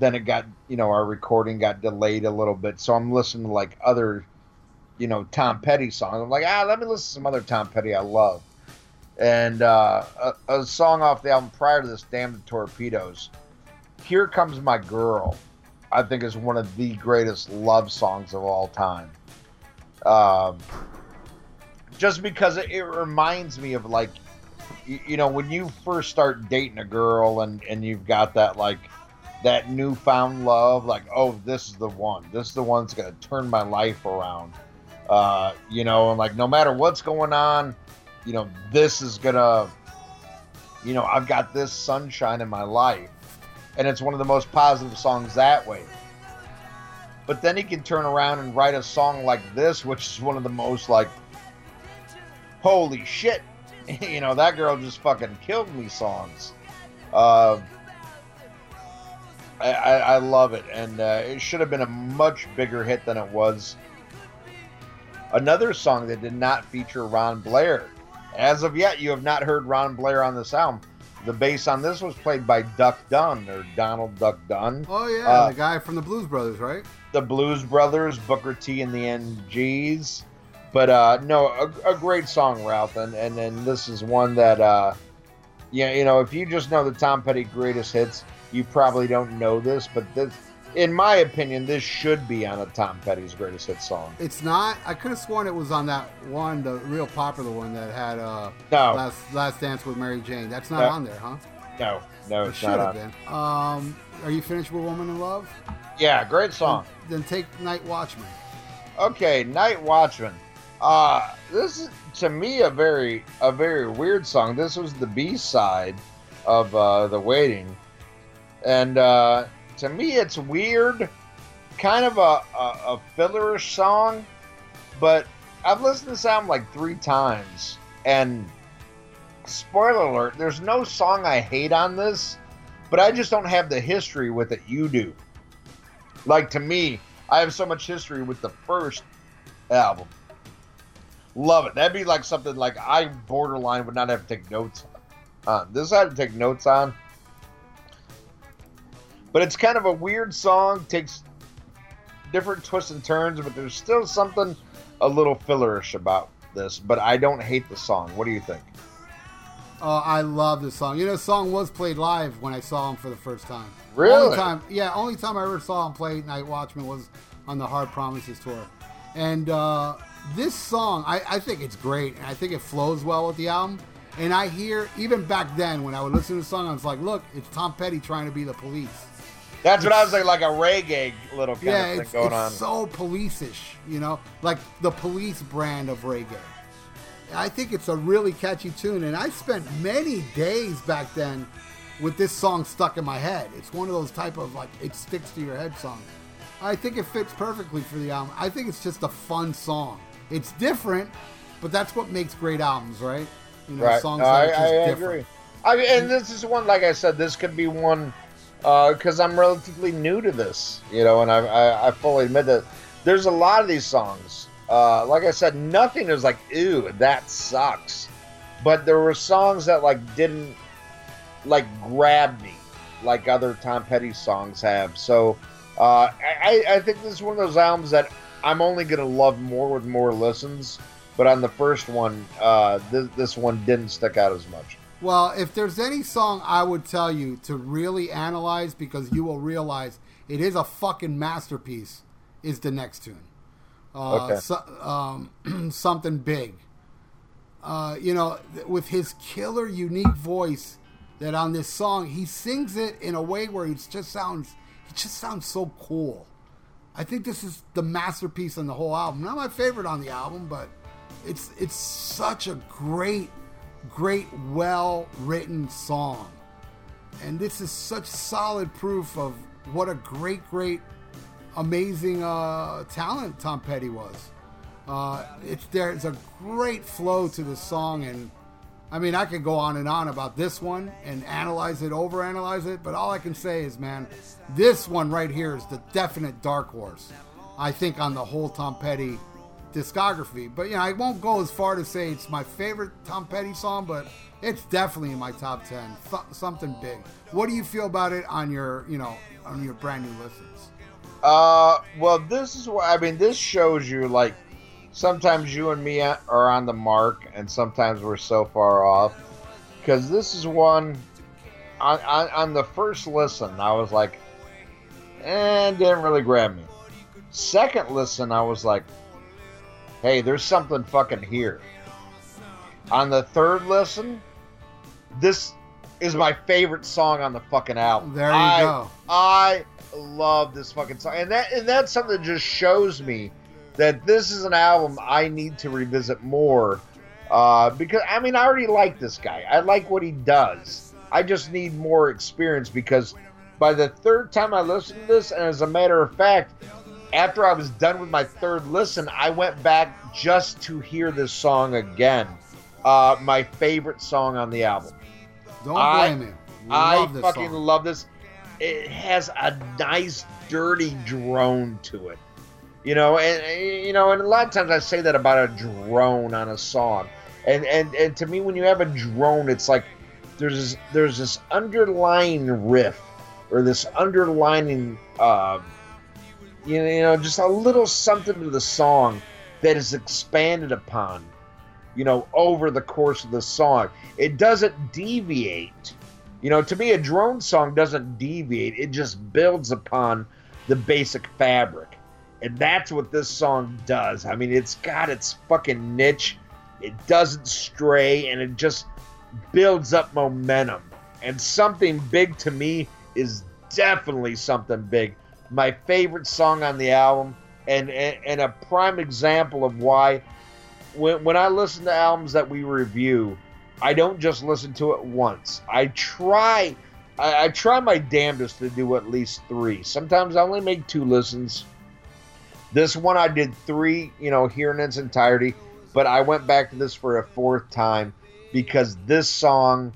then it got, you know, our recording got delayed a little bit. So I'm listening to like other, you know, Tom Petty songs. I'm like, let me listen to some other Tom Petty I love. And a song off the album prior to this, Damn the Torpedoes, Here Comes My Girl, I think is one of the greatest love songs of all time. Just because it reminds me of, like, you know, when you first start dating a girl and you've got that, like, that newfound love, like, oh, this is the one. This is the one that's going to turn my life around. You know, and like, no matter what's going on, you know, this is going to, you know, I've got this sunshine in my life. And it's one of the most positive songs that way. But then he can turn around and write a song like this, which is one of the most, like, holy shit, you know, that girl just fucking killed me songs. I love it, and it should have been a much bigger hit than it was. Another song that did not feature Ron Blair. As of yet, you have not heard Ron Blair on this album. The bass on this was played by Duck Dunn, or Donald Duck Dunn. Oh, yeah, the guy from the Blues Brothers, right? The Blues Brothers, Booker T and the MGs. But, no, a great song, Ralph, and this is one that, you know, if you just know the Tom Petty Greatest Hits, you probably don't know this, but this in my opinion, this should be on a Tom Petty's Greatest Hits song. It's not. I could have sworn it was on that one, the real popular one that had no. Last Dance with Mary Jane. That's not on there, huh? No, it's not on. It should have been. Are you finished with Woman in Love? Yeah, great song. Then take Night Watchman. Okay, Night Watchman. This is, to me, a very weird song. This was the B-side of The Waiting. And to me, it's weird, kind of a fillerish song, but I've listened to this album like 3 times, and spoiler alert, there's no song I hate on this, but I just don't have the history with it you do. Like, to me, I have so much history with the first album. Love it. That'd be like something like I borderline would not have to take notes on. This I had to take notes on. But it's kind of a weird song, takes different twists and turns, but there's still something a little fillerish about this. But I don't hate the song. What do you think? Oh, I love this song. You know, the song was played live when I saw him for the first time. Really? Only time I ever saw him play Night Watchman was on the Hard Promises tour. And this song, I think it's great, and I think it flows well with the album. And I hear, even back then, when I would listen to the song, I was like, look, it's Tom Petty trying to be the Police. That's what I was like a reggae little kind of thing going on. Yeah, it's so Police-ish, you know, like the Police brand of reggae. I think it's a really catchy tune, and I spent many days back then with this song stuck in my head. It's one of those type of, like, it sticks to your head songs. I think it fits perfectly for the album. I think it's just a fun song. It's different, but that's what makes great albums, right? You know, right. Songs that are just different. Agree. And this is one, like I said, this could be one... because I'm relatively new to this, you know, and I fully admit that there's a lot of these songs. Like I said, nothing is like, ew, that sucks. But there were songs that like didn't like grab me like other Tom Petty songs have. So I think this is one of those albums that I'm only going to love more with more listens. But on the first one, this one didn't stick out as much. Well, if there's any song I would tell you to really analyze, because you will realize it is a fucking masterpiece, is the next tune. Okay. Something Big. You know, with his killer, unique voice that on this song, he sings it in a way where he just sounds so cool. I think this is the masterpiece on the whole album. Not my favorite on the album, but it's such a great well-written song, and this is such solid proof of what a great amazing talent Tom Petty was. There's a great flow to the song, and I mean, I could go on and on about this one and overanalyze it, but all I can say is, man, this one right here is the definite dark horse, I think, on the whole Tom Petty discography. But you know, I won't go as far to say it's my favorite Tom Petty song, but it's definitely in my top 10. Something Big. What do you feel about it on your, you know, on your brand new listens? Well, this is what I mean. This shows you, like, sometimes you and me are on the mark, and sometimes we're so far off. Because this is one on the first listen, I was like, it didn't really grab me. Second listen, I was like, hey, there's something fucking here. On the third listen, this is my favorite song on the fucking album. There you go. I love this fucking song. And that's something that just shows me that this is an album I need to revisit more. Because, I mean, I already like this guy. I like what he does. I just need more experience, because by the third time I listened to this, and as a matter of fact, after I was done with my third listen, I went back just to hear this song again. My favorite song on the album. Don't blame me. I fucking love this. It has a nice, dirty drone to it. You know, and a lot of times I say that about a drone on a song. And to me, when you have a drone, it's like there's this underlying riff or this underlining... You know, just a little something to the song that is expanded upon, you know, over the course of the song. It doesn't deviate. You know, to me, a drone song doesn't deviate. It just builds upon the basic fabric. And that's what this song does. I mean, it's got its fucking niche. It doesn't stray, and it just builds up momentum. And Something Big to me is definitely Something Big. My favorite song on the album, and a prime example of why when I listen to albums that we review, I don't just listen to it once. I try my damnedest to do at least three. Sometimes I only make two listens. This one I did three, you know, here in its entirety, but I went back to this for a fourth time because this song,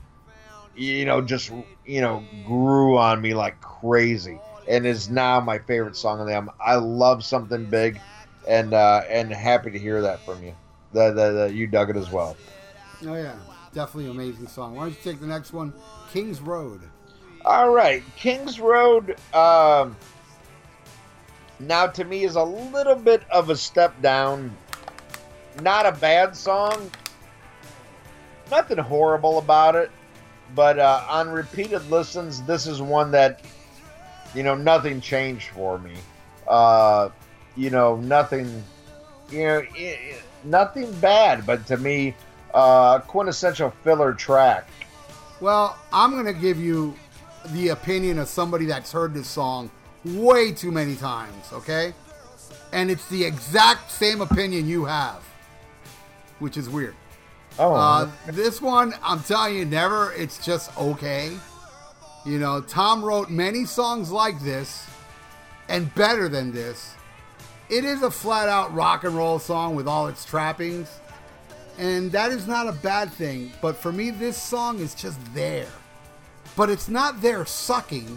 you know, just, you know, grew on me like crazy and is now my favorite song of the album. I love Something Big, and happy to hear that from you. That you dug it as well. Oh, yeah. Definitely an amazing song. Why don't you take the next one, King's Road. All right. King's Road, now to me is a little bit of a step down. Not a bad song. Nothing horrible about it. But on repeated listens, this is one that, you know, nothing changed for me. You know, nothing, you know, nothing bad. But to me, quintessential filler track. Well, I'm going to give you the opinion of somebody that's heard this song way too many times, okay? And it's the exact same opinion you have, which is weird. Oh. This one, I'm telling you, never, it's just okay. You know, Tom wrote many songs like this and better than this. It is a flat-out rock and roll song with all its trappings. And that is not a bad thing, but for me, this song is just there. But it's not there sucking.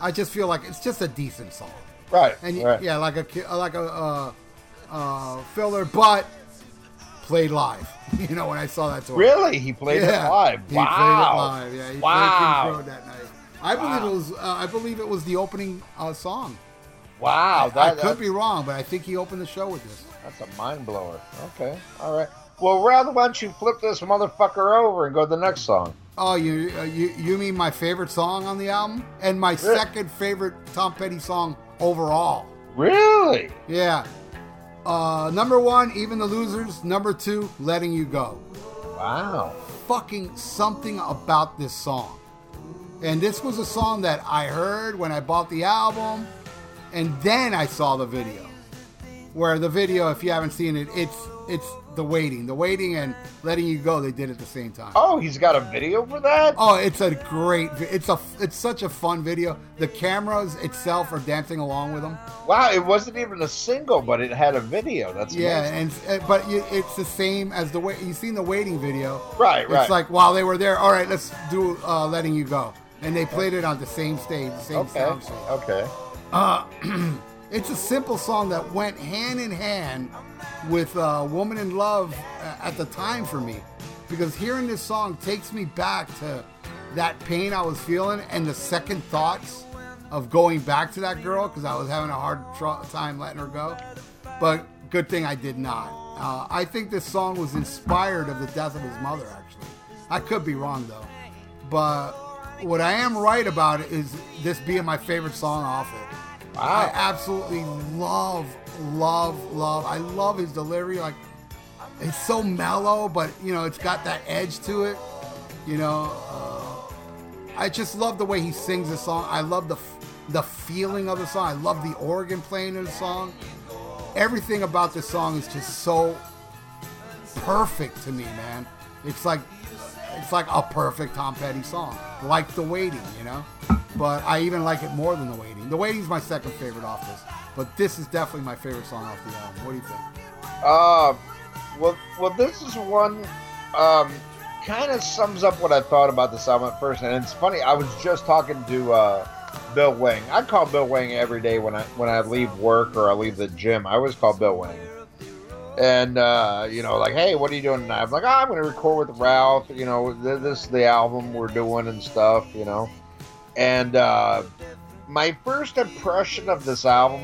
I just feel like it's just a decent song. Right. And right. Yeah, like a filler, but played live. You know, when I saw that tour. Really? He played it live. Wow. He played it live. Yeah. He played King's Road that night. I believe it was the opening song. Wow. I could be wrong, but I think he opened the show with this. That's a mind blower. Okay. All right. Well, rather, why don't you flip this motherfucker over and go to the next song? Oh, you mean my favorite song on the album? And my second favorite Tom Petty song overall. Really? Yeah. Number one, Even the Losers. Number two, Letting You Go. Wow. Fucking something about this song. And this was a song that I heard when I bought the album. And then I saw the video. Where the video, if you haven't seen it, it's The Waiting and Letting You Go, they did at the same time. Oh, he's got a video for that? Oh, it's a great, it's such a fun video. The cameras itself are dancing along with them. Wow, it wasn't even a single, but it had a video. That's amazing. And but it's the same as the way you've seen The Waiting video. Right. It's like while they were there, all right, let's do Letting You Go. And they played it on the same stage, the same sound stage. Okay. It's a simple song that went hand in hand with Woman in Love at the time for me, because hearing this song takes me back to that pain I was feeling and the second thoughts of going back to that girl, because I was having a hard time letting her go, but good thing I did not. I think this song was inspired of the death of his mother, actually. I could be wrong though, but what I am right about it is this being my favorite song off it. Wow. I absolutely love. I love his delivery. Like, it's so mellow, but, you know, it's got that edge to it. You know, I just love the way he sings the song. I love the feeling of the song. I love the organ playing in the song. Everything about this song is just so perfect to me, man. It's like a perfect Tom Petty song, like The Waiting, you know? But I even like it more than The Waiting. The Waiting's my second favorite off this. But this is definitely my favorite song off the album. What do you think? Well, this is one kind of sums up what I thought about this album at first. And it's funny, I was just talking to Bill Wang. I call Bill Wang every day when I leave work or I leave the gym. I always call Bill Wang. And, you know, like, hey, what are you doing tonight? I'm like, I'm going to record with Ralph. You know, this is the album we're doing and stuff, you know. And my first impression of this album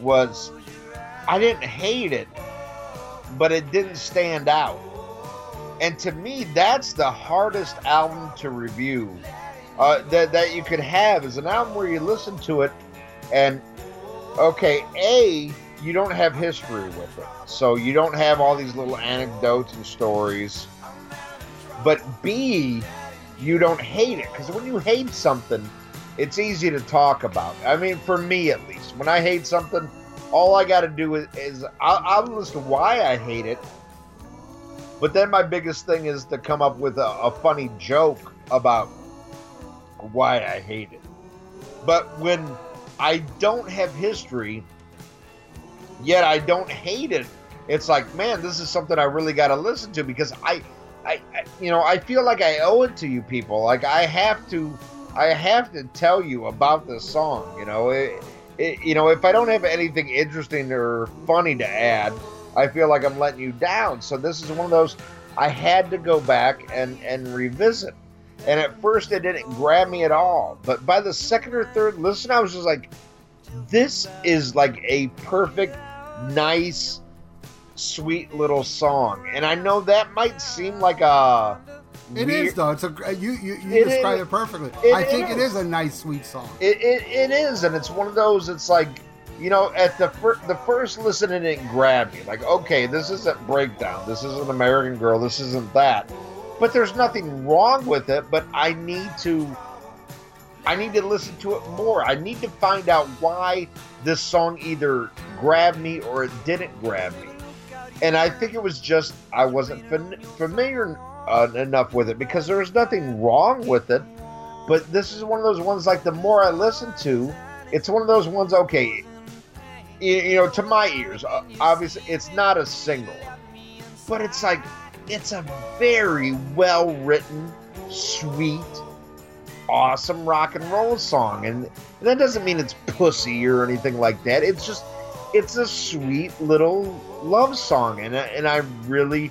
was I didn't hate it, but it didn't stand out. And to me, that's the hardest album to review that you could have, is an album where you listen to it And okay, A, you don't have history with it, so you don't have all these little anecdotes and stories. But B, you don't hate it, because when you hate something, it's easy to talk about. I mean, for me at least, when I hate something, all I got to do is I'll list why I hate it. But then my biggest thing is to come up with a funny joke about why I hate it. But when I don't have history, yet I don't hate it, it's like, man, this is something I really got to listen to, because I you know, I feel like I owe it to you people. Like I have to tell you about this song. You know, you know, if I don't have anything interesting or funny to add, I feel like I'm letting you down. So this is one of those I had to go back and revisit. And at first it didn't grab me at all, but by the second or third listen, I was just like, this is like a perfect, nice, sweet little song. And I know that might seem like a... It is, though. It's a, you described it perfectly. I think it is a nice, sweet song. It is, and it's one of those, it's like, you know, at the first listen, it didn't grab you. Like, okay, this isn't Breakdown. This isn't American Girl. This isn't that. But there's nothing wrong with it, but I need to listen to it more. I need to find out why this song either grabbed me or it didn't grab me. And I think it was just I wasn't familiar enough with it, because there was nothing wrong with it. But this is one of those ones, like, the more I listen to, it's one of those ones, okay, you know, to my ears, obviously it's not a single, but it's like, it's a very well-written, sweet, awesome rock and roll song. And that doesn't mean it's pussy or anything like that. It's just, it's a sweet little love song, and I really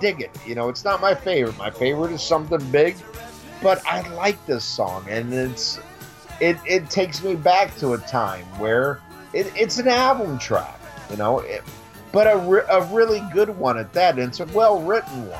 dig it. You know, it's not my favorite. My favorite is something big, but I like this song, and it takes me back to a time where it's an album track, you know, but a really good one at that. And it's a well-written one.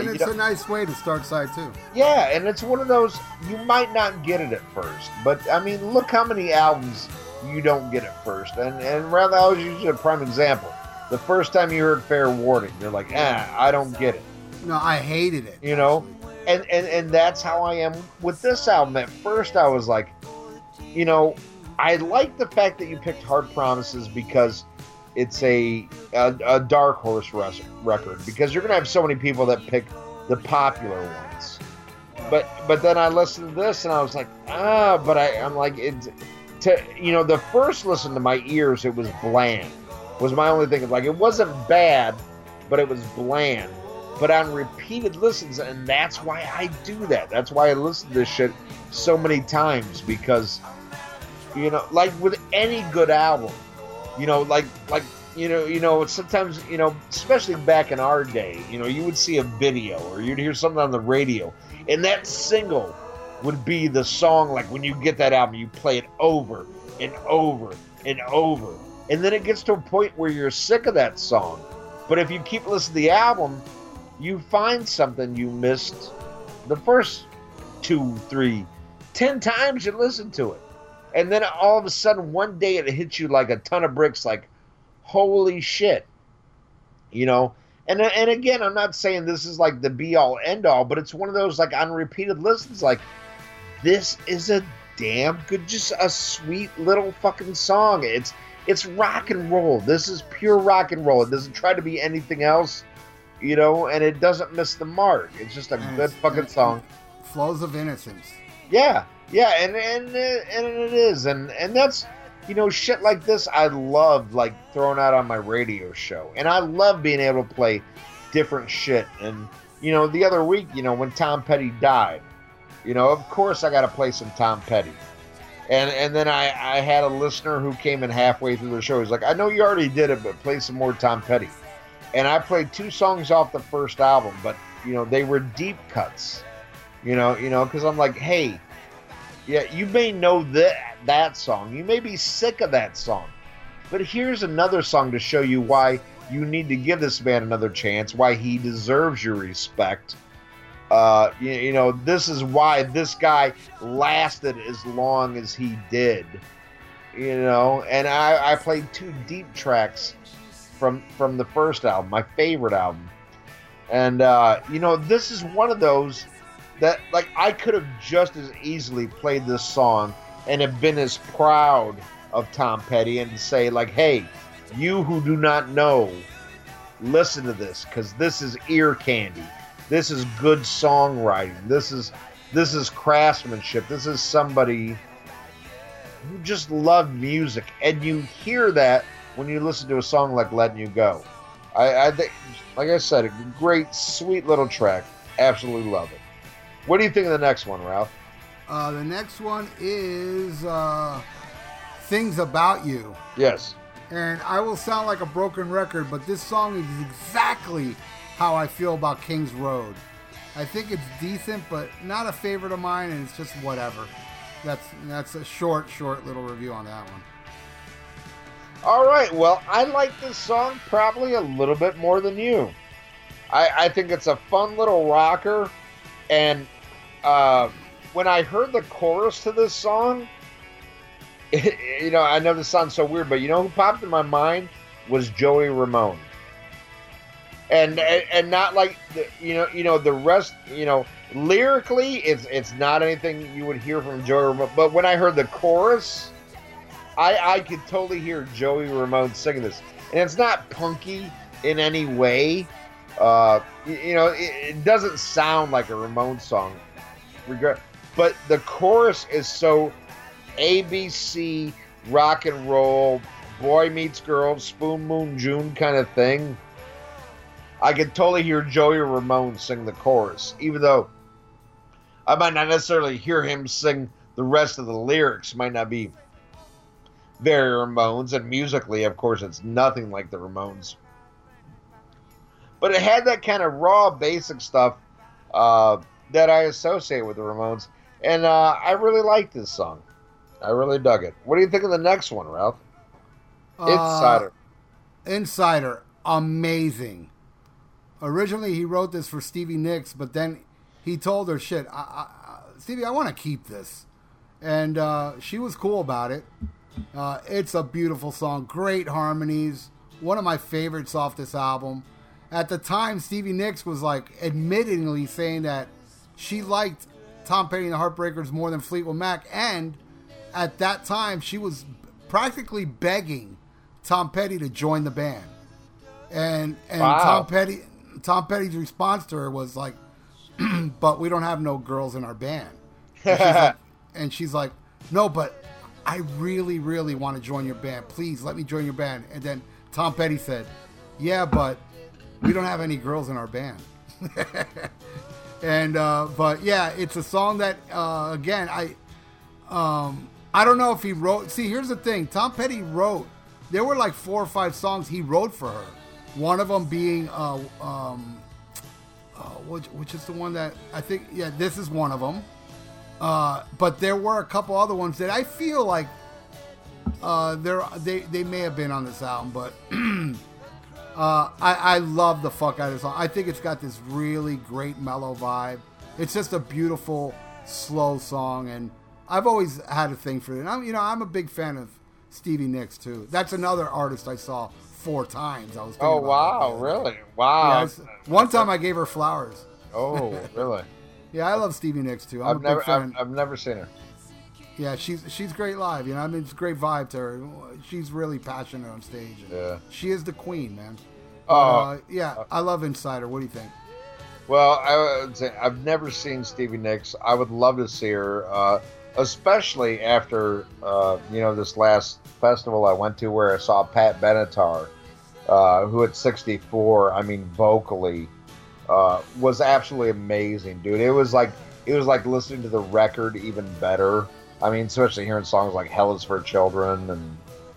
And it's a nice way to start side two. Yeah, and it's one of those, you might not get it at first, but I mean, look how many albums you don't get at first. And rather, I was using a prime example. The first time you heard Fair Warning, you're like, I don't get it. No, I hated it. You know, and that's how I am with this album. At first, I was like, you know, I like the fact that you picked Hard Promises, because it's a dark horse record, because you're going to have so many people that pick the popular ones. But then I listened to this and I was like, but I'm like, it's, to, you know, the first listen to my ears, it was bland. Was my only thing. Like, it wasn't bad, but it was bland. But on repeated listens, and that's why I do that. That's why I listen to this shit so many times, because, you know, like with any good album, you know, like, you know, sometimes, you know, especially back in our day, you know, you would see a video or you'd hear something on the radio, and that single would be the song. Like, when you get that album, you play it over and over and over. And then it gets to a point where you're sick of that song. But if you keep listening to the album, you find something you missed the first 2, 3, 10 times you listen to it. And then all of a sudden, one day it hits you like a ton of bricks, like, holy shit. You know? And again, I'm not saying this is like the be-all, end-all, but it's one of those, like, on repeated listens, like, this is a damn good, just a sweet little fucking song. It's rock and roll. This is pure rock and roll. It doesn't try to be anything else, you know, and it doesn't miss the mark. It's just a good fucking song. Flows of Innocence. Yeah, and it is. And that's, you know, shit like this I love, like, throwing out on my radio show. And I love being able to play different shit. And, you know, the other week, you know, when Tom Petty died, you know, of course I got to play some Tom Petty. And then I had a listener who came in halfway through the show. He's like, I know you already did it, but play some more Tom Petty. And I played 2 songs off the first album, but, you know, they were deep cuts. You know, because I'm like, hey, yeah, you may know that song. You may be sick of that song. But here's another song to show you why you need to give this man another chance, why he deserves your respect. You know, this is why this guy lasted as long as he did. You know, and I played two deep tracks from the first album, my favorite album. And, you know, this is one of those that, like, I could have just as easily played this song and have been as proud of Tom Petty and say, like, hey, you who do not know, listen to this, because this is ear candy. This is good songwriting. This is craftsmanship. This is somebody who just loved music. And you hear that when you listen to a song like Letting You Go. I think, like I said, a great, sweet little track. Absolutely love it. What do you think of the next one, Ralph? The next one is Things About You. Yes. And I will sound like a broken record, but this song is exactly how I feel about King's Road. I think it's decent, but not a favorite of mine, and it's just whatever. That's a short little review on that one. All right, well, I like this song probably a little bit more than you. I think it's a fun little rocker, and when I heard the chorus to this song, you know, I know this sounds so weird, but you know who popped in my mind was Joey Ramone. And not like the, you know the rest, you know, lyrically it's not anything you would hear from Joey Ramone, but when I heard the chorus, I could totally hear Joey Ramone singing this, and it's not punky in any way. You know, it doesn't sound like a Ramone song, but the chorus is so ABC rock and roll, boy meets girl, Spoon Moon June kind of thing. I could totally hear Joey Ramone sing the chorus, even though I might not necessarily hear him sing the rest of the lyrics. Might not be very Ramones, and musically, of course, it's nothing like the Ramones. But it had that kind of raw, basic stuff that I associate with the Ramones, and I really liked this song. I really dug it. What do you think of the next one, Ralph? Insider. Insider. Amazing. Originally, he wrote this for Stevie Nicks, but then he told her, shit, Stevie, I want to keep this. And she was cool about it. It's a beautiful song. Great harmonies. One of my favorites off this album. At the time, Stevie Nicks was like admittingly saying that she liked Tom Petty and the Heartbreakers more than Fleetwood Mac. And at that time, she was practically begging Tom Petty to join the band. And wow. Tom Petty's response to her was like, but we don't have no girls in our band. And she's like, no, but I really, really want to join your band. Please let me join your band. And then Tom Petty said, yeah, but we don't have any girls in our band. And, but yeah, it's a song that, again, I don't know if he wrote. See, here's the thing. Tom Petty wrote, there were like 4 or 5 songs he wrote for her. One of them being, which is the one that I think, yeah, this is one of them. But there were a couple other ones that I feel like they may have been on this album. But I love the fuck out of this song. I think it's got this really great mellow vibe. It's just a beautiful, slow song. And I've always had a thing for it. And I'm a big fan of Stevie Nicks, too. That's another artist I saw 4 times. I was thinking, oh, wow, really? Wow. Yeah, one time I gave her flowers. Oh, really? Yeah, I love Stevie Nicks, too. I'm a big fan. I've never seen her. Yeah, she's great live. You know, I mean, it's a great vibe to her. She's really passionate on stage. Yeah. She is the queen, man. I love Insider. What do you think? Well, I would say I've never seen Stevie Nicks. I would love to see her, especially after, you know, this last festival I went to where I saw Pat Benatar, who at 64, I mean, vocally, was absolutely amazing, dude. It was like listening to the record even better. I mean, especially hearing songs like Hell is for Children and,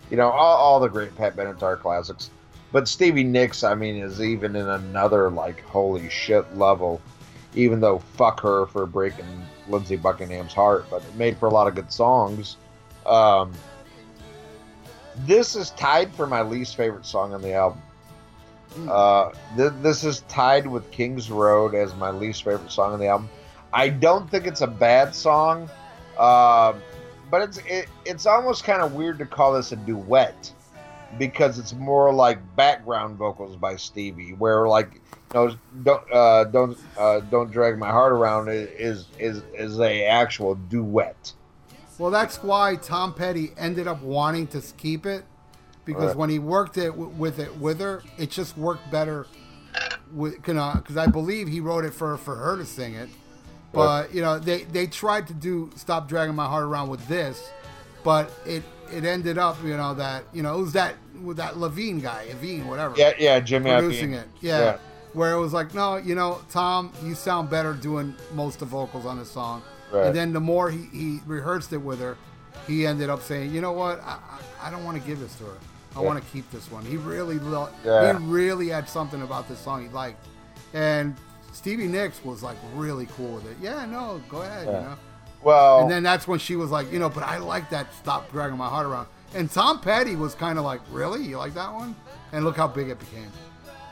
you know, all the great Pat Benatar classics. But Stevie Nicks, I mean, is even in another, like, holy shit level, even though fuck her for breaking Lindsey Buckingham's heart, but it made for a lot of good songs. This is tied for my least favorite song on the album. This is tied with King's Road as my least favorite song on the album. I don't think it's a bad song, but it's almost kind of weird to call this a duet because it's more like background vocals by Stevie, where like, you know, don't drag my heart around is a actual duet. Well, that's why Tom Petty ended up wanting to keep it, because when he worked with her, it just worked better. Because I believe he wrote it for her to sing it. But, you know, they tried to do Stop Dragging My Heart Around with this, but it ended up, you know, that, you know, it was that with that Levine, whatever. Yeah, Jimmy producing it. Yeah. Where it was like, no, you know, Tom, you sound better doing most of the vocals on this song. Right. And then the more he rehearsed it with her, he ended up saying, you know what, I don't want to give this to her. I want to keep this one. He really had something about this song he liked. And Stevie Nicks was like really cool with it. Yeah, no, go ahead, you know. Well, and then that's when she was like, you know, but I like that Stop Dragging My Heart Around. And Tom Petty was kind of like, really? You like that one? And look how big it became.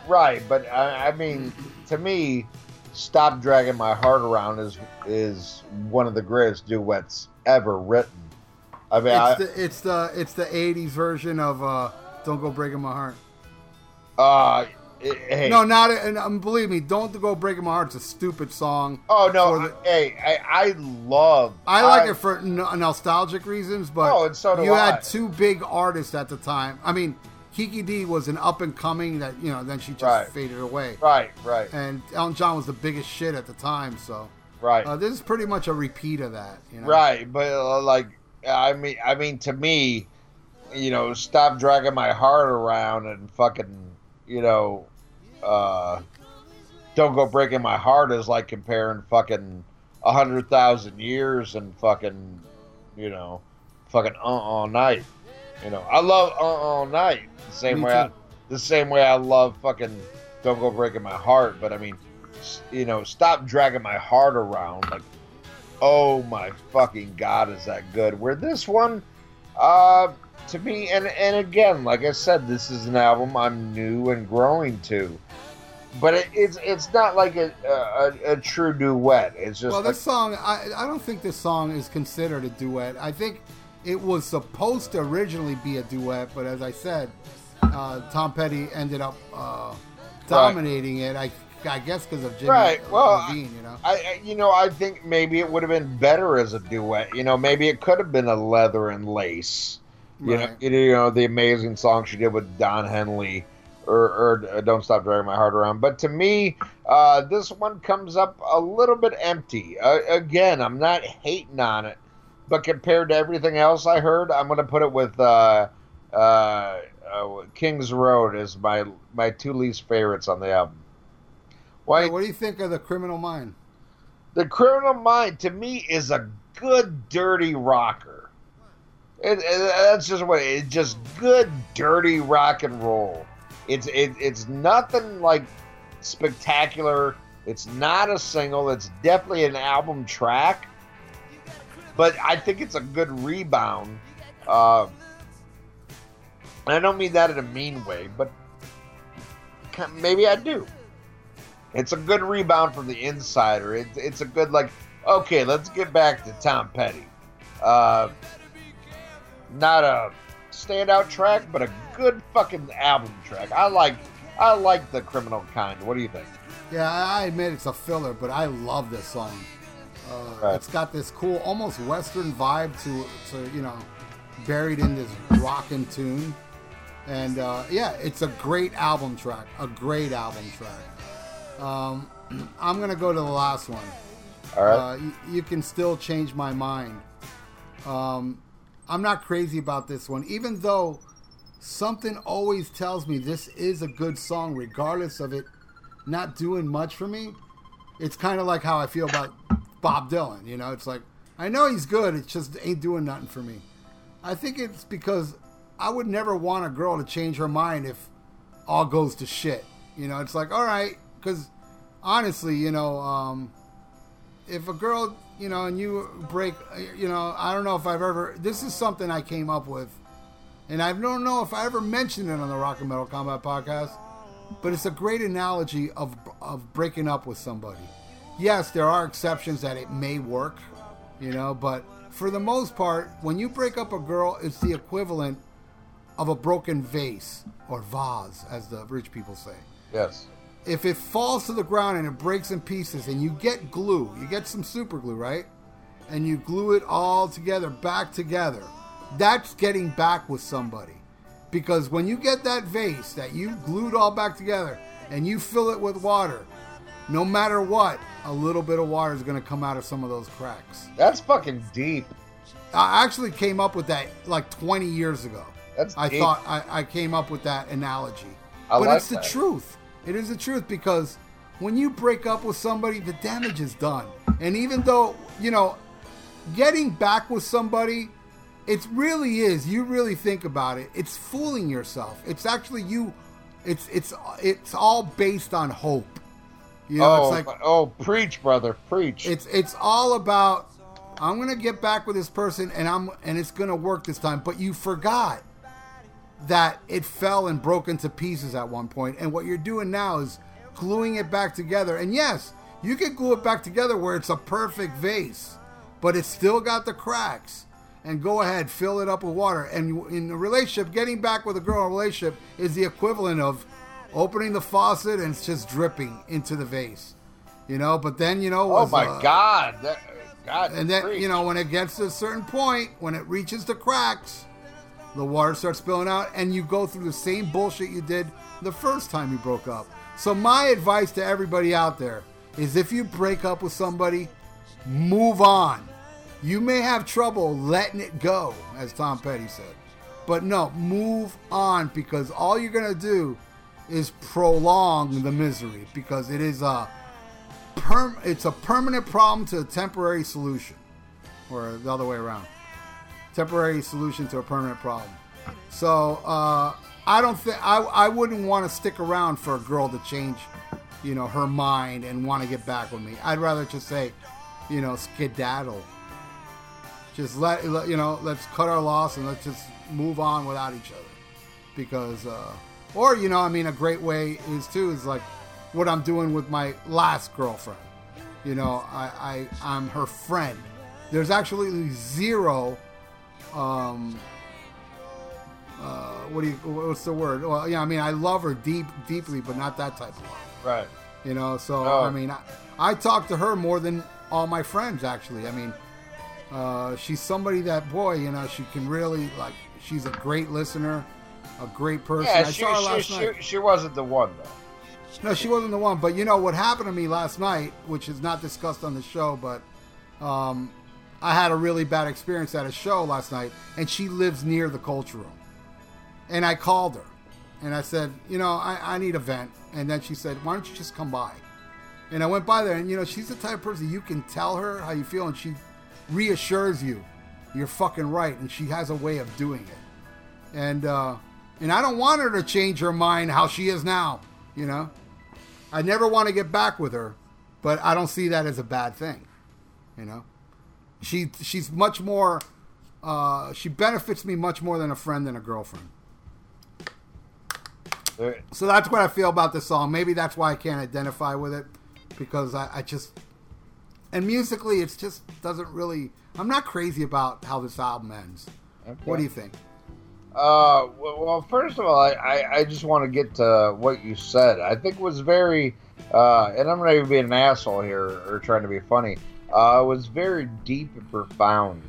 Right, but I mean, to me, Stop Dragging My Heart Around is one of the greatest duets ever written. I mean, it's the 80s version of Don't Go Breaking My Heart. Believe me, Don't Go Breaking My Heart's a stupid song. Oh, no. I like it for nostalgic reasons, but had two big artists at the time. I mean, Kiki Dee was an up-and-coming that, you know, then she just faded away. Right. And Elton John was the biggest shit at the time, so. Right. This is pretty much a repeat of that, you know? Right, but, I mean, to me, you know, Stop Dragging My Heart Around and fucking, you know, Don't Go Breaking My Heart is like comparing fucking 100,000 years and fucking, you know, fucking All Night. You know, I love All Night the same way I love fucking Don't Go Breaking My Heart. But I mean, you know, Stop Dragging My Heart Around. Like, oh my fucking God, is that good? Where this one, to me, and again, like I said, this is an album I'm new and growing to, but it's not like a true duet. It's just this song. I don't think this song is considered a duet. I think it was supposed to originally be a duet, but as I said, Tom Petty ended up dominating it. I guess because of Jimmy Levine, you know. I think maybe it would have been better as a duet. You know, maybe it could have been a Leather and Lace. You know, the amazing song she did with Don Henley, or Don't Stop Dragging My Heart Around. But to me, this one comes up a little bit empty. Again, I'm not hating on it, but compared to everything else I heard, I'm going to put it with King's Road as my two least favorites on the album. What do you think of The Criminal Mind? The Criminal Mind, to me, is a good, dirty rocker. That's just what it's just good, dirty rock and roll. It's nothing like spectacular. It's not a single. It's definitely an album track. But I think it's a good rebound. I don't mean that in a mean way, but maybe I do. It's a good rebound from the Insider. It's a good, like, okay, let's get back to Tom Petty. Not a standout track, but a good fucking album track. I like The Criminal Kind. What do you think? Yeah, I admit it's a filler, but I love this song. It's got this cool, almost Western vibe to you know, buried in this rockin' tune. And, it's a great album track. I'm going to go to the last one. All right. You Can Still Change My Mind. I'm not crazy about this one, even though something always tells me this is a good song, regardless of it not doing much for me. It's kind of like how I feel about Bob Dylan, you know? It's like, I know he's good, it just ain't doing nothing for me. I think it's because I would never want a girl to change her mind if all goes to shit. You know, it's like, all right, because honestly, you know, if a girl, you know, and you break, you know, I don't know if I've ever, this is something I came up with, and I don't know if I ever mentioned it on the Rock and Metal Combat podcast, But it's a great analogy of breaking up with somebody. Yes, there are exceptions that it may work, you know, but for the most part, when you break up a girl, it's the equivalent of a broken vase, or vase, as the rich people say. Yes. If it falls to the ground and it breaks in pieces and you get glue, you get some super glue, right? And you glue it all together, back together. That's getting back with somebody. Because when you get that vase that you glued all back together and you fill it with water, no matter what, a little bit of water is going to come out of some of those cracks. That's fucking deep. I actually came up with that like 20 years ago. That's deep. I thought I came up with that analogy. But it's the truth. It is the truth, because when you break up with somebody, the damage is done. And even though, you know, getting back with somebody, it really is. You really think about it. It's fooling yourself. It's actually you. It's all based on hope. You know, it's like, preach, brother, preach. It's all about, I'm gonna get back with this person, and it's gonna work this time. But you forgot that it fell and broke into pieces at one point, and what you're doing now is gluing it back together. And yes, you can glue it back together where it's a perfect vase, but it's still got the cracks. And go ahead, fill it up with water. And in a relationship, getting back with a girl in a relationship is the equivalent of opening the faucet and it's just dripping into the vase, you know. But then, you know, God, and then preach. You know, when it gets to a certain point, when it reaches the cracks, the water starts spilling out, and you go through the same bullshit you did the first time you broke up. So my advice to everybody out there is, if you break up with somebody, move on. You may have trouble letting it go, as Tom Petty said. But no, move on, because all you're going to do is prolong the misery, because it is a permanent problem to a temporary solution. Or the other way around. Temporary solution to a permanent problem. So I don't think I wouldn't want to stick around for a girl to change, you know, her mind and want to get back with me. I'd rather just say, you know, skedaddle. Just let's cut our loss and let's just move on without each other, because, or, you know, I mean, a great way is like what I'm doing with my last girlfriend. You know, I'm her friend. There's actually zero, what's the word? Well, yeah, I mean, I love her deeply, but not that type of love. Right. You know, so I mean, I talk to her more than all my friends, actually. I mean. She's somebody that, boy, you know, she can really, like, she's a great listener, a great person. Yeah, I saw her last night. She wasn't the one, though. No, she wasn't the one. But, you know, what happened to me last night, which is not discussed on the show, but I had a really bad experience at a show last night, and she lives near the Culture Room. And I called her, and I said, you know, I need a vent. And then she said, why don't you just come by? And I went by there, and, you know, she's the type of person, you can tell her how you feel, and she reassures you you're fucking right, and she has a way of doing it. And and I don't want her to change her mind how she is now, you know. I never want to get back with her, but I don't see that as a bad thing, you know. She's much more she benefits me much more than a friend than a girlfriend. So that's what I feel about this song. Maybe that's why I can't identify with it, because I just. And musically, it just doesn't really. I'm not crazy about how this album ends. Okay. What do you think? Well, first of all, I just want to get to what you said. I think it was very, and I'm not even being an asshole here or trying to be funny. It was very deep and profound,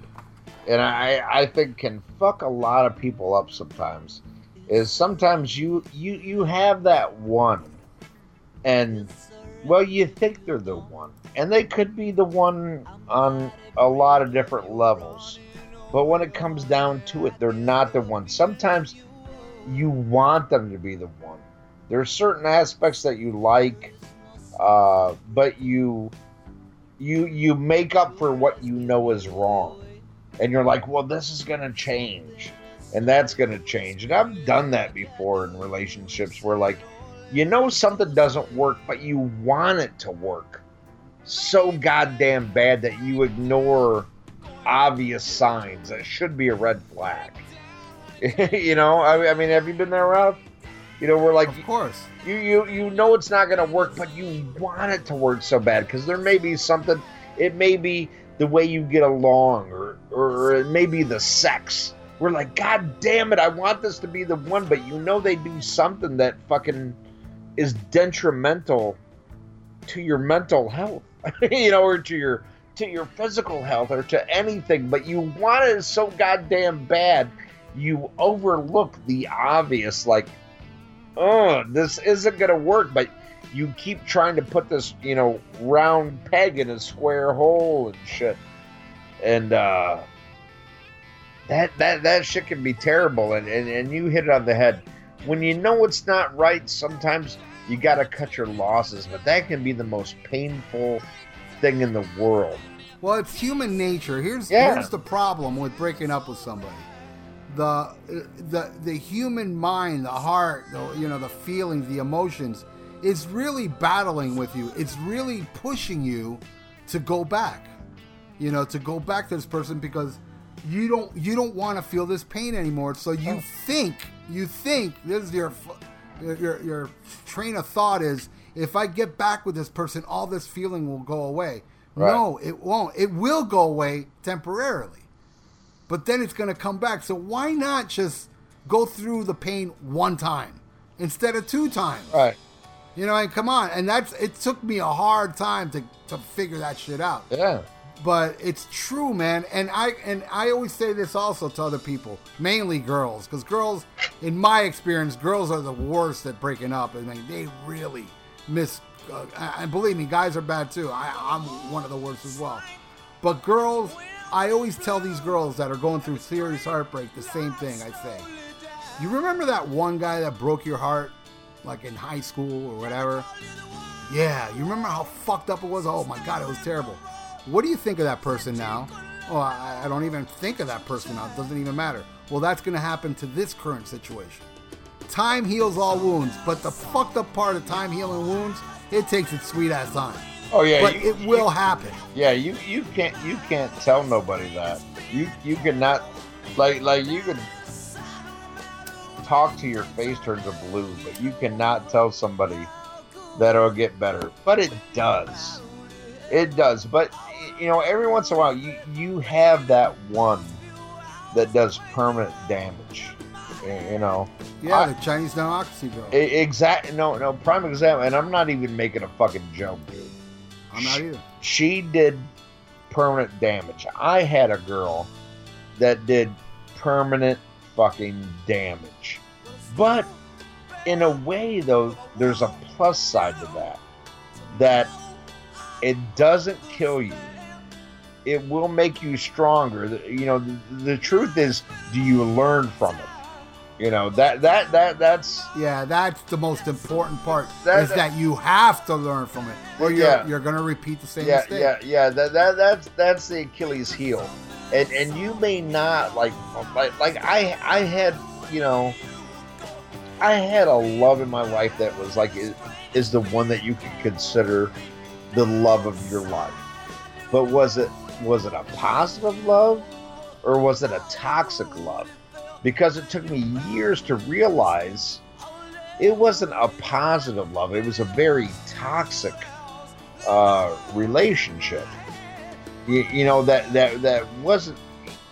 and I think can fuck a lot of people up sometimes. Is sometimes you have that one, and. Well, you think they're the one, and they could be the one on a lot of different levels, but when it comes down to it, they're not the one. Sometimes you want them to be the one. There are certain aspects that you like, but you make up for what you know is wrong, and you're like, well, this is going to change, and that's going to change. And I've done that before in relationships where, like, you know something doesn't work, but you want it to work so goddamn bad that you ignore obvious signs that should be a red flag. You know, I mean, have you been there, Ralph? You know, we're like, of course, you know it's not going to work, but you want it to work so bad because there may be something. It may be the way you get along, or it may be the sex. We're like, God damn it, I want this to be the one, but you know they do something that fucking is detrimental to your mental health, you know, or to your physical health, or to anything. But you want it so goddamn bad, you overlook the obvious, like, oh, this isn't gonna work, but you keep trying to put this, you know, round peg in a square hole and shit. And that shit can be terrible, and you hit it on the head. When you know it's not right, sometimes you gotta cut your losses, but that can be the most painful thing in the world. Well, it's human nature. Here's the problem with breaking up with somebody. The human mind, the heart, the feelings, the emotions, is really battling with you. It's really pushing you to go back. You know, to go back to this person because you don't want to feel this pain anymore. So you think this is your train of thought is, if I get back with this person, all this feeling will go away. Right. No, it won't. It will go away temporarily, but then it's going to come back. So why not just go through the pain one time instead of two times? Right. You know, and come on. And it took me a hard time to figure that shit out. Yeah. But it's true, man. And I always say this also to other people, mainly girls, because girls, in my experience, girls are the worst at breaking up. I mean, they really miss. And believe me, guys are bad too. I'm one of the worst as well. But girls, I always tell these girls that are going through serious heartbreak the same thing. I say, you remember that one guy that broke your heart, like in high school or whatever? Yeah, you remember how fucked up it was? Oh my God, it was terrible. What do you think of that person now? Oh, I don't even think of that person now. It doesn't even matter. Well, that's going to happen to this current situation. Time heals all wounds, but the fucked up part of time healing wounds, it takes its sweet ass on. Oh yeah, but it will happen. Yeah, you can't tell nobody that. You cannot, like you can talk to your face turns to blue, but you cannot tell somebody that it'll get better. But it does. It does, but you know, every once in a while, you have that one that does permanent damage. You know, yeah, the Chinese democracy, bro. Exactly. No, prime example. And I'm not even making a fucking joke, dude. I'm not either. She did permanent damage. I had a girl that did permanent fucking damage. But in a way, though, there's a plus side to that. That it doesn't kill you. It will make you stronger. You know, the truth is, do you learn from it? You know, that's... Yeah, that's the most important part, is that you have to learn from it, or you're going to repeat the same mistake. Yeah, that's the Achilles heel. And you may not, like I had, you know, I had a love in my life that was like, is the one that you could consider the love of your life. But was it a positive love, or was it a toxic love? Because it took me years to realize it wasn't a positive love. It was a very toxic relationship. You know, that wasn't,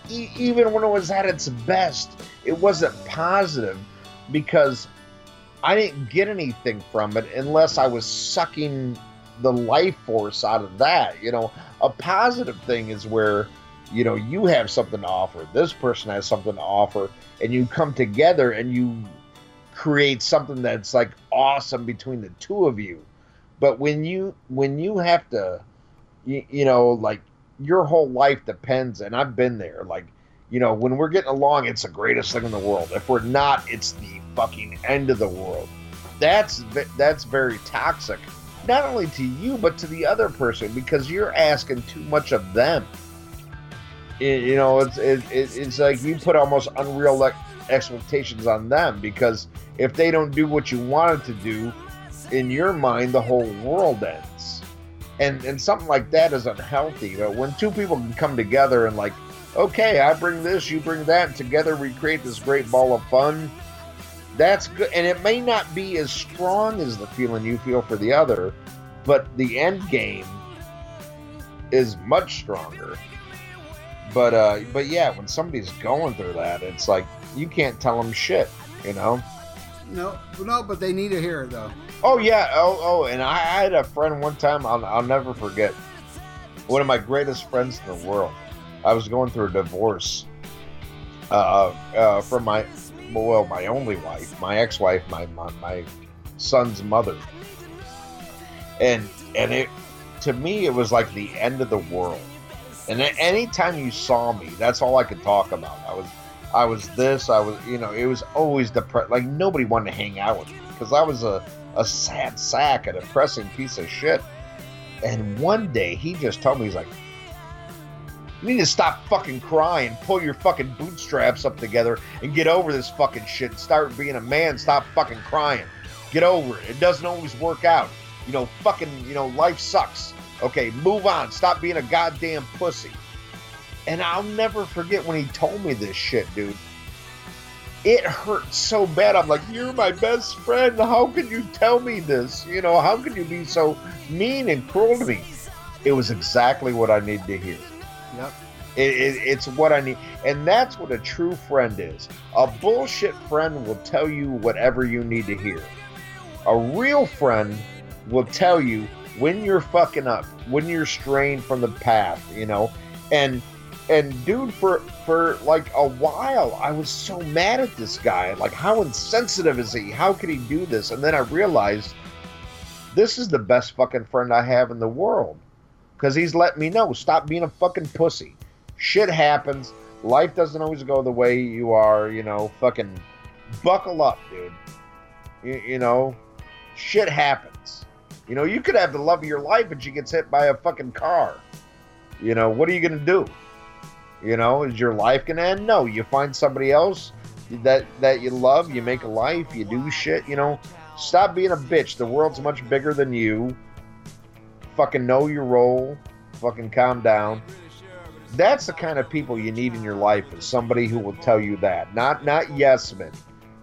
even when it was at its best, it wasn't positive, because I didn't get anything from it unless I was sucking the life force out of that. You know, a positive thing is where, you know, you have something to offer, this person has something to offer, and you come together and you create something that's like awesome between the two of you. But when you have to, you know, like your whole life depends, and I've been there, like, you know, when we're getting along, it's the greatest thing in the world. If we're not, it's the fucking end of the world. That's very toxic, not only to you, but to the other person, because you're asking too much of them. You know, it's like you put almost unreal expectations on them, because if they don't do what you wanted to do, in your mind, the whole world ends. And something like that is unhealthy. But when two people can come together and like, okay, I bring this, you bring that, and together we create this great ball of fun, that's good. And it may not be as strong as the feeling you feel for the other, but the end game is much stronger. But yeah, when somebody's going through that, it's like you can't tell them shit, you know? No, but they need to hear it though. Oh yeah, and I had a friend one time, I'll never forget, one of my greatest friends in the world. I was going through a divorce from my only wife, my ex-wife, my son's mother, and it, to me, it was like the end of the world. And anytime you saw me, that's all I could talk about. It was always depressed. Like, nobody wanted to hang out with me because I was a sad sack, a depressing piece of shit. And one day he just told me, he's like, "You need to stop fucking crying, pull your fucking bootstraps up together and get over this fucking shit. Start being a man, stop fucking crying. Get over it. It doesn't always work out. You know, fucking, you know, life sucks. Okay, move on. Stop being a goddamn pussy." And I'll never forget when he told me this shit, dude. It hurt so bad. I'm like, you're my best friend. How could you tell me this? You know, how could you be so mean and cruel to me? It was exactly what I needed to hear. Yep. It's what I need. And that's what a true friend is. A bullshit friend will tell you whatever you need to hear. A real friend will tell you when you're fucking up, when you're straying from the path, you know. And dude, for like a while, I was so mad at this guy. Like, how insensitive is he? How could he do this? And then I realized this is the best fucking friend I have in the world. Because he's let me know, stop being a fucking pussy. Shit happens. Life doesn't always go the way you are, you know. Fucking buckle up, dude. You know, shit happens. You know, you could have the love of your life, but she gets hit by a fucking car. You know, what are you going to do? You know, is your life going to end? No, you find somebody else that you love, you make a life, you do shit, you know. Stop being a bitch. The world's much bigger than you. Fucking know your role. Fucking calm down. That's the kind of people you need in your life, is somebody who will tell you that. Not yes men.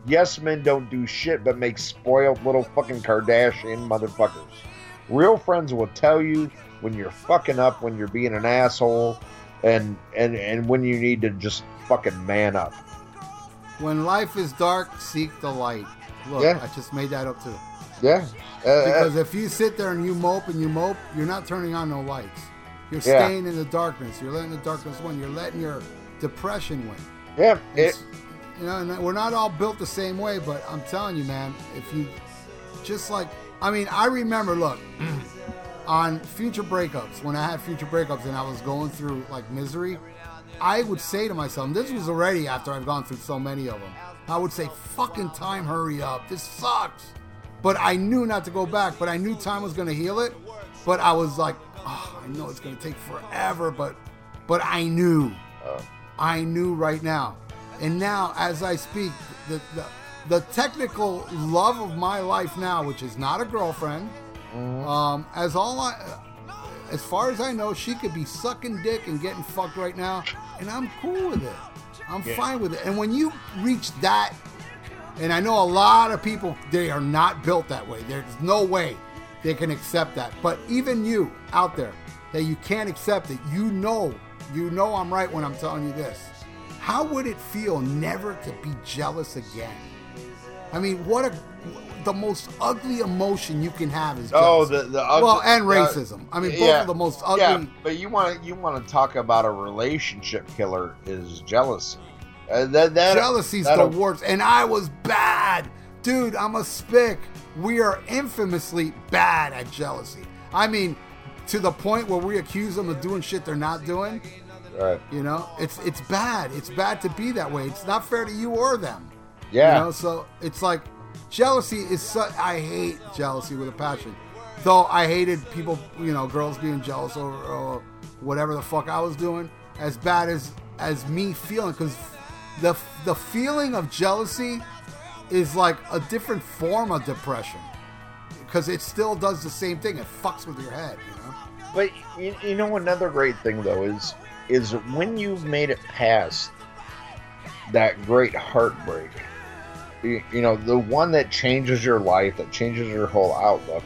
Yes men don't do shit but make spoiled little fucking Kardashian motherfuckers. Real friends will tell you when you're fucking up, when you're being an asshole, and when you need to just fucking man up. When life is dark, seek the light. Look, yeah. I just made that up too. Yeah. Because if you sit there and you mope, you're not turning on no lights. You're staying in the darkness. You're letting the darkness win. You're letting your depression win. Yeah. You know, and we're not all built the same way, but I'm telling you, man, if you just like, I mean, I remember, look, on future breakups, when I had future breakups and I was going through like misery, I would say to myself, this was already after I've gone through so many of them, I would say, fucking time, hurry up. This sucks. But I knew not to go back, but I knew time was going to heal it. But I was like, oh, I know it's going to take forever, but I knew. I knew right now. And now, as I speak, the technical love of my life now, which is not a girlfriend, as far as I know, she could be sucking dick and getting fucked right now, and I'm cool with it. I'm fine with it. And when you reach that, and I know a lot of people, they are not built that way. There's no way they can accept that. But even you out there, that you can't accept it, you know I'm right when I'm telling you this. How would it feel never to be jealous again? I mean, the most ugly emotion you can have is jealousy. And racism. I mean, both are the most ugly. Yeah, but you want to talk about a relationship killer is jealousy. Jealousy's the worst. And I was bad, dude. I'm a spick. We are infamously bad at jealousy. I mean, to the point where we accuse them of doing shit they're not doing. Right. You know, it's bad. It's bad to be that way. It's not fair to you or them. Yeah. You know, so it's like jealousy is I hate jealousy with a passion. Though I hated people, you know, girls being jealous over whatever the fuck I was doing, as bad as me feeling, because the feeling of jealousy is like a different form of depression, because it still does the same thing. It fucks with your head, you know. But you know, another great thing though is when you've made it past that great heartbreak, you know, the one that changes your life, that changes your whole outlook,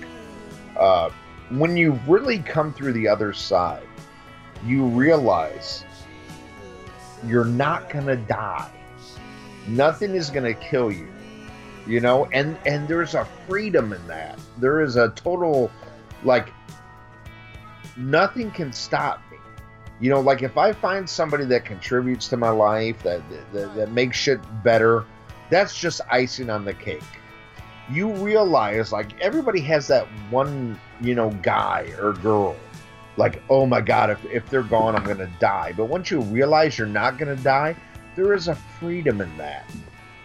when you really come through the other side, you realize you're not going to die. Nothing is going to kill you, you know, and there's a freedom in that. There is a total, like, nothing can stop me. You know, like if I find somebody that contributes to my life, that makes shit better, that's just icing on the cake. You realize, like, everybody has that one, you know, guy or girl. Like, oh my God, if they're gone, I'm going to die. But once you realize you're not going to die, there is a freedom in that.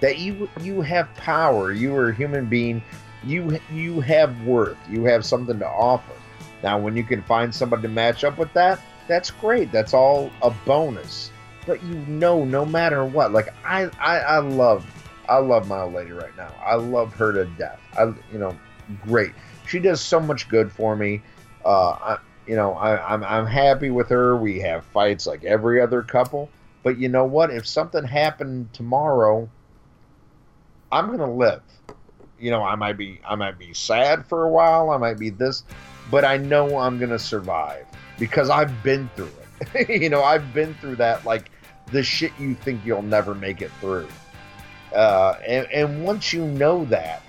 That you have power. You are a human being. You have worth. You have something to offer. Now, when you can find somebody to match up with that, that's great. That's all a bonus. But you know, no matter what, like I love my old lady right now. I love her to death. You know, great. She does so much good for me. I'm happy with her. We have fights like every other couple. But you know what? If something happened tomorrow, I'm gonna live. You know, I might be sad for a while. I might be this, but I know I'm gonna survive because I've been through it. You know, I've been through that, like the shit you think you'll never make it through. And once you know that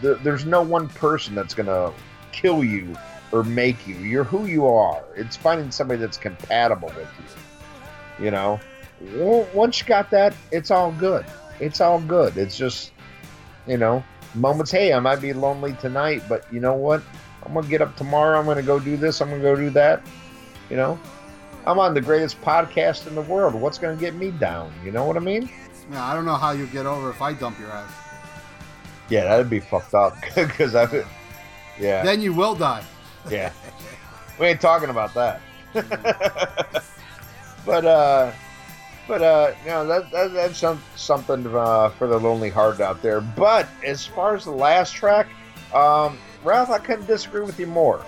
there's no one person that's gonna kill you or make you. You're who you are. It's finding somebody that's compatible with you. You know, once you got that, it's all good. It's all good. It's just, you know, moments. Hey, I might be lonely tonight, but you know what? I'm going to get up tomorrow. I'm going to go do this. I'm going to go do that. You know, I'm on the greatest podcast in the world. What's going to get me down? You know what I mean? Yeah, I don't know how you get over if I dump your ass. Yeah, that'd be fucked up. Because yeah. Then you will die. Yeah. We ain't talking about that. But you know, that's something for the lonely heart out there. But as far as the last track, Ralph, I couldn't disagree with you more.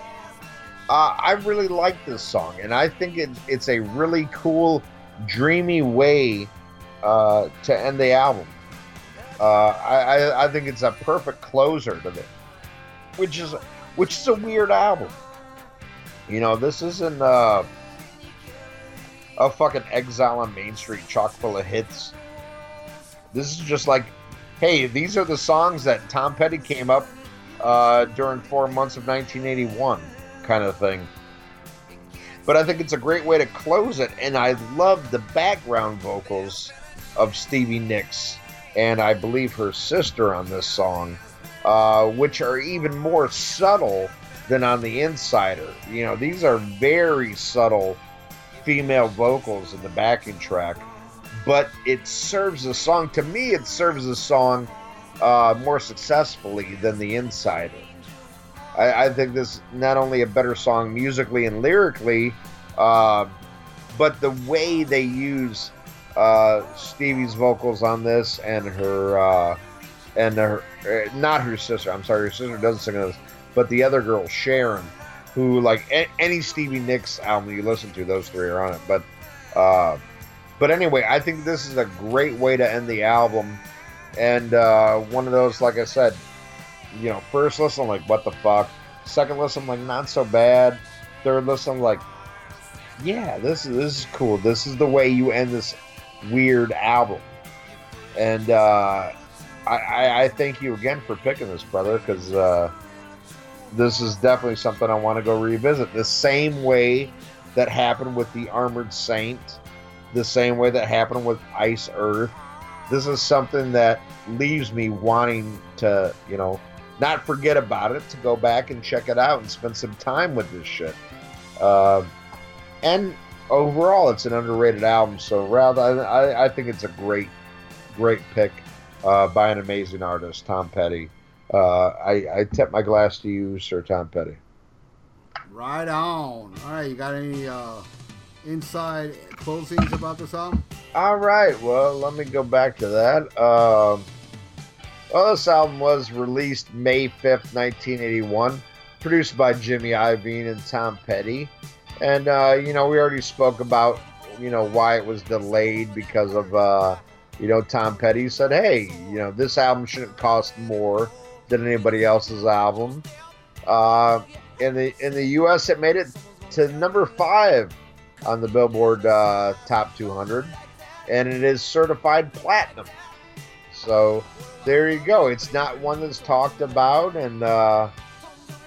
I really like this song, and I think it's a really cool, dreamy way to end the album. I think it's a perfect closer to it, which is a weird album. You know, this isn't a fucking Exile on Main Street chock full of hits. This is just like, hey, these are the songs that Tom Petty came up during 4 months of 1981 kind of thing. But I think it's a great way to close it, and I love the background vocals of Stevie Nicks and I believe her sister on this song, which are even more subtle than on The Insider. You know, these are very subtle female vocals in the backing track, but it serves the song. To me, it serves the song more successfully than The Insider. I think this is not only a better song musically and lyrically, but the way they use Stevie's vocals on this and her, not her sister. I'm sorry, her sister doesn't sing this, but the other girl, Sharon, who, like, any Stevie Nicks album you listen to, those three are on it. But anyway, I think this is a great way to end the album. And one of those, like I said, you know, first listen, like, what the fuck? Second listen, like, not so bad. Third listen, like, yeah, this is cool. This is the way you end this weird album. And I thank you again for picking this, brother, because... this is definitely something I want to go revisit. The same way that happened with the Armored Saint, the same way that happened with Ice Earth. This is something that leaves me wanting to, you know, not forget about it, to go back and check it out and spend some time with this shit. And overall, it's an underrated album. So, Ralph, I think it's a great, great pick by an amazing artist, Tom Petty. I tip my glass to you, Sir Tom Petty. Right on. All right, you got any inside closings about this album? All right, well, let me go back to that. Well, this album was released May 5th, 1981, produced by Jimmy Iovine and Tom Petty. And, you know, we already spoke about, you know, why it was delayed because of you know, Tom Petty said, hey, you know, this album shouldn't cost more than anybody else's album. In the U.S., it made it to number 5 on the Billboard Top 200, and it is certified platinum. So there you go. It's not one that's talked about, and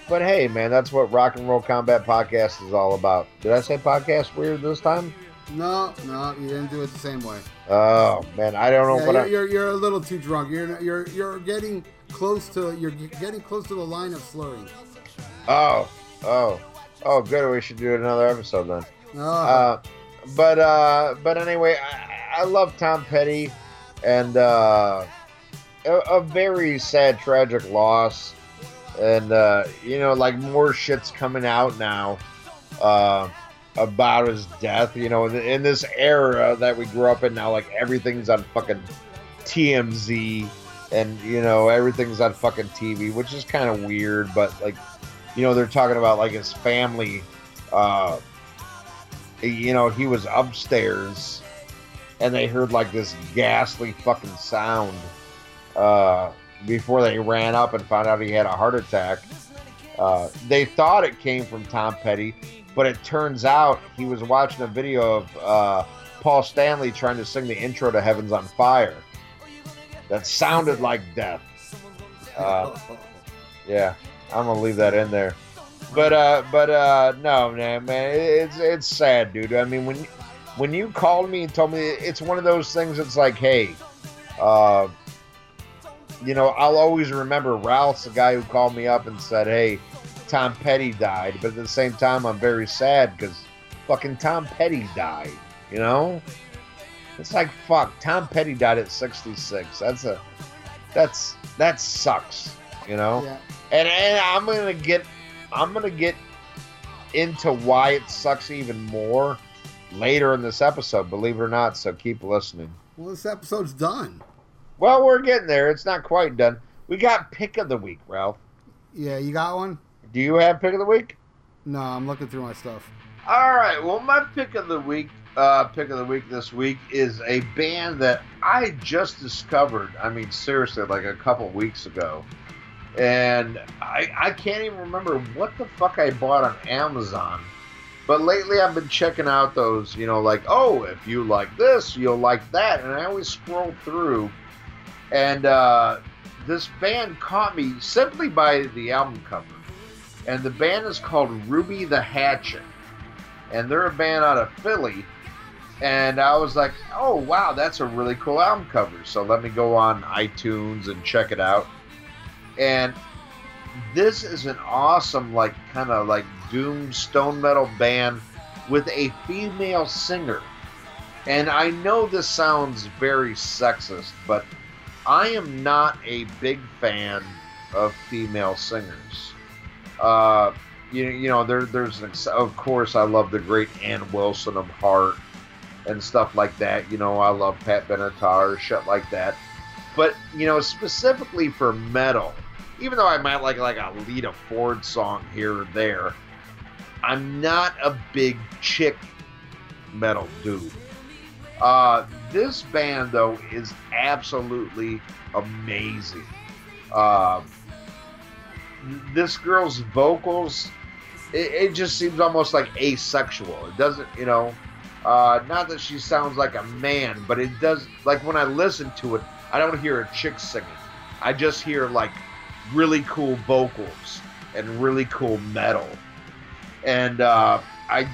but hey, man, that's what Rock and Roll Combat Podcast is all about. Did I say podcast weird this time? No, you didn't do it the same way. Oh man, I don't know You're a little too drunk. You're getting close to the line of slurring. Oh, good. We should do another episode then. But anyway, I love Tom Petty, and a very sad, tragic loss. And you know, like, more shit's coming out now about his death. You know, in this era that we grew up in now, like, everything's on fucking TMZ, and you know, everything's on fucking TV, which is kind of weird. But like, you know, they're talking about like his family. You know, he was upstairs, and they heard like this ghastly fucking sound before they ran up and found out he had a heart attack. They thought it came from Tom Petty, but it turns out he was watching a video of Paul Stanley trying to sing the intro to Heaven's on Fire. That sounded like death. Yeah, I'm gonna leave that in there. But no, man, it's sad, dude. I mean, when you called me and told me, it's one of those things. It's like, hey, you know, I'll always remember Ralph's the guy who called me up and said, hey, Tom Petty died. But at the same time, I'm very sad because fucking Tom Petty died. You know, it's like, fuck, Tom Petty died at 66. That sucks. You know, yeah. And I'm gonna get into why it sucks even more later in this episode, believe it or not, so keep listening. Well, this episode's done. Well, we're getting there. It's not quite done. We got pick of the week, Ralph. Yeah, you got one? Do you have pick of the week? No, I'm looking through my stuff. All right, well, my pick of the week this week is a band that I just discovered, I mean, seriously, like a couple weeks ago. And I can't even remember what the fuck I bought on Amazon. But lately I've been checking out those, you know, like, oh, if you like this, you'll like that. And I always scroll through. And this band caught me simply by the album cover. And the band is called Ruby the Hatchet. And they're a band out of Philly. And I was like, oh, wow, that's a really cool album cover. So let me go on iTunes and check it out. And this is an awesome, like, kind of like doom stone metal band with a female singer. And I know this sounds very sexist, but I am not a big fan of female singers. You know, of course, I love the great Ann Wilson of Heart and stuff like that. You know, I love Pat Benatar, shit like that. But, you know, specifically for metal, even though I might like a Lita Ford song here or there, I'm not a big chick metal dude. This band, though, is absolutely amazing. This girl's vocals, it just seems almost like asexual. It doesn't, you know, not that she sounds like a man, but it does, like, when I listen to it, I don't hear a chick singing. I just hear like really cool vocals and really cool metal. And I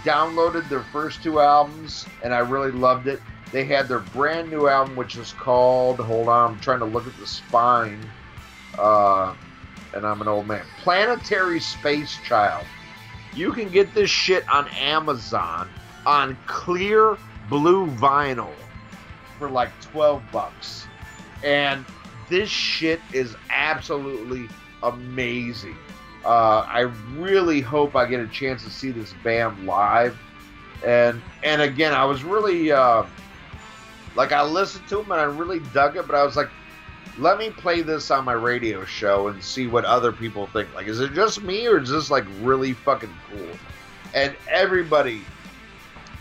downloaded their first 2 albums and I really loved it. They had their brand new album, which is called, hold on, I'm trying to look at the spine. And I'm an old man. Planetary Space Child. You can get this shit on Amazon on clear blue vinyl for like $12. And this shit is absolutely amazing. I really hope I get a chance to see this band live. And again, I was really, I listened to them and I really dug it, but I was like, let me play this on my radio show and see what other people think. Like, is it just me or is this like really fucking cool? And everybody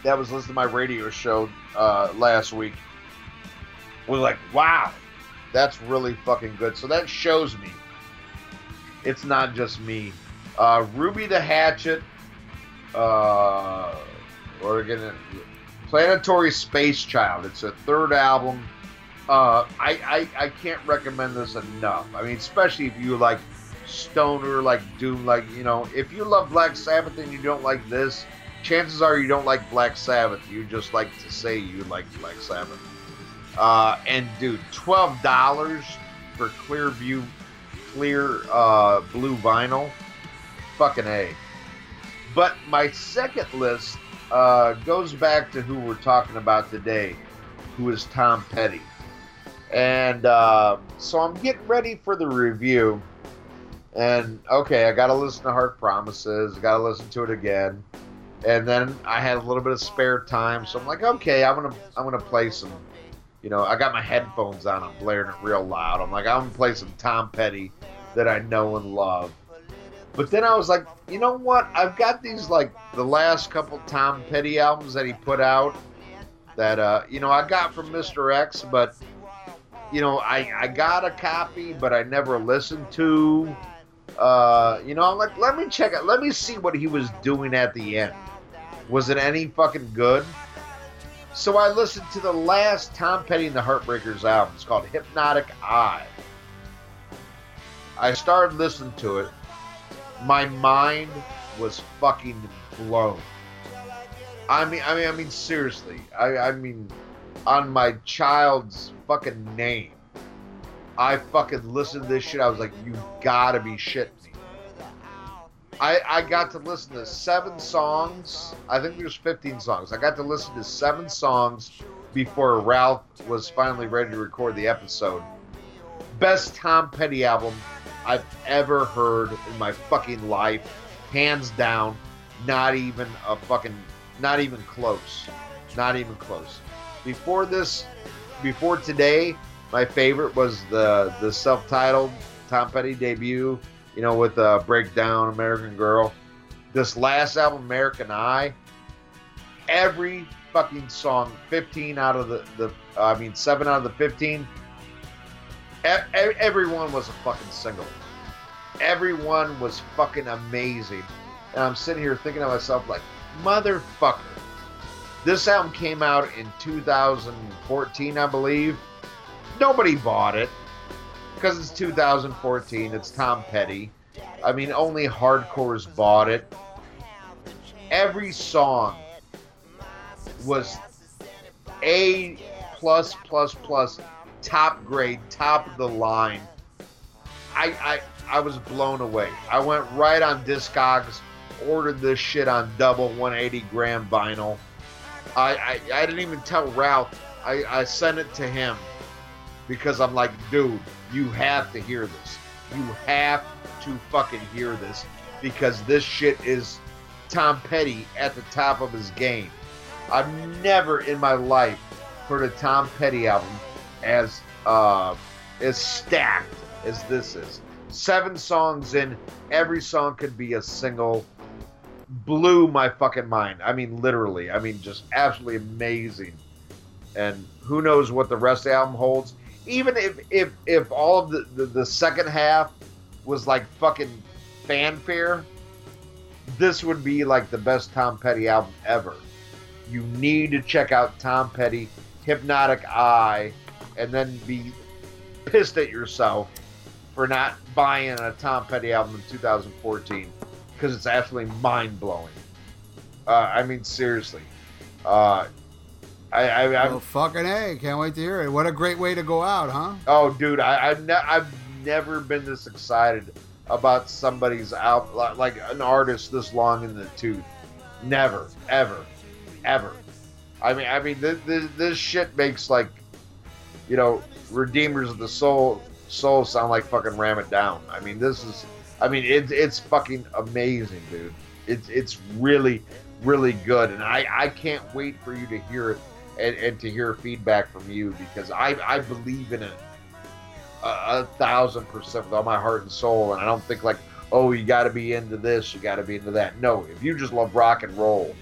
that was listening to my radio show last week was like, wow, that's really fucking good. So that shows me it's not just me. Ruby the Hatchet, Oregon, Planetary Space Child. It's a third album. I can't recommend this enough. I mean, especially if you like stoner, like doom, like, you know, if you love Black Sabbath and you don't like this, chances are you don't like Black Sabbath. You just like to say you like Black Sabbath. And dude, $12 for clear blue vinyl. Fucking A. But my second list goes back to who we're talking about today, who is Tom Petty. And so I'm getting ready for the review. And okay, I got to listen to Heart Promises. I got to listen to it again. And then I had a little bit of spare time, so I'm like, okay, I'm gonna play some. You know, I got my headphones on. I'm blaring it real loud. I'm like, I'm gonna play some Tom Petty that I know and love. But then I was like, you know what? I've got these, like, the last couple Tom Petty albums that he put out that, you know, I got from Mr. X, but, you know, I got a copy, but I never listened to. You know, I'm like, let me check it. Let me see what he was doing at the end. Was it any fucking good? So I listened to the last Tom Petty and the Heartbreakers album. It's called Hypnotic Eye. I started listening to it. My mind was fucking blown. I mean, seriously. I mean, on my child's fucking name, I fucking listened to this shit. I was like, you gotta be shitting me. I got to listen to 7 songs. I think there's 15 songs. I got to listen to 7 songs before Ralph was finally ready to record the episode. Best Tom Petty album I've ever heard in my fucking life, hands down. Not even close. Before today, my favorite was the self-titled Tom Petty debut, you know, with Breakdown, American Girl. This last album, American Eye, every fucking song, 7 out of the 15, everyone was a fucking single. Everyone was fucking amazing. And I'm sitting here thinking to myself, like, motherfucker. This album came out in 2014, I believe. Nobody bought it. Because it's 2014. It's Tom Petty. I mean, only hardcores bought it. Every song was A+++, top grade, top of the line. I was blown away. I went right on Discogs, ordered this shit on double 180-gram vinyl. I didn't even tell Ralph. I sent it to him because I'm like, dude, you have to hear this. You have to fucking hear this because this shit is Tom Petty at the top of his game. I've never in my life heard a Tom Petty album as stacked as this is. 7 songs in, every song could be a single. Blew my fucking mind. I mean, literally. I mean, just absolutely amazing. And who knows what the rest of the album holds. Even if all of the second half was like fucking fanfare, this would be like the best Tom Petty album ever. You need to check out Tom Petty, Hypnotic Eye, and then be pissed at yourself for not buying a Tom Petty album in 2014 because it's absolutely mind-blowing. I mean, seriously. I'm fucking A. Can't wait to hear it. What a great way to go out, huh? Oh, dude, I've never been this excited about somebody's album, like an artist this long in the tooth. Never, ever, ever. I mean, this shit makes, like, you know, Redeemers of the Soul sound like fucking Ram It Down. I mean, this is. I mean, it's fucking amazing, dude. It's really, really good, and I can't wait for you to hear it and to hear feedback from you because I believe in it 1,000% with all my heart and soul, and I don't think like, oh, you got to be into this, you got to be into that. No, if you just love rock and roll,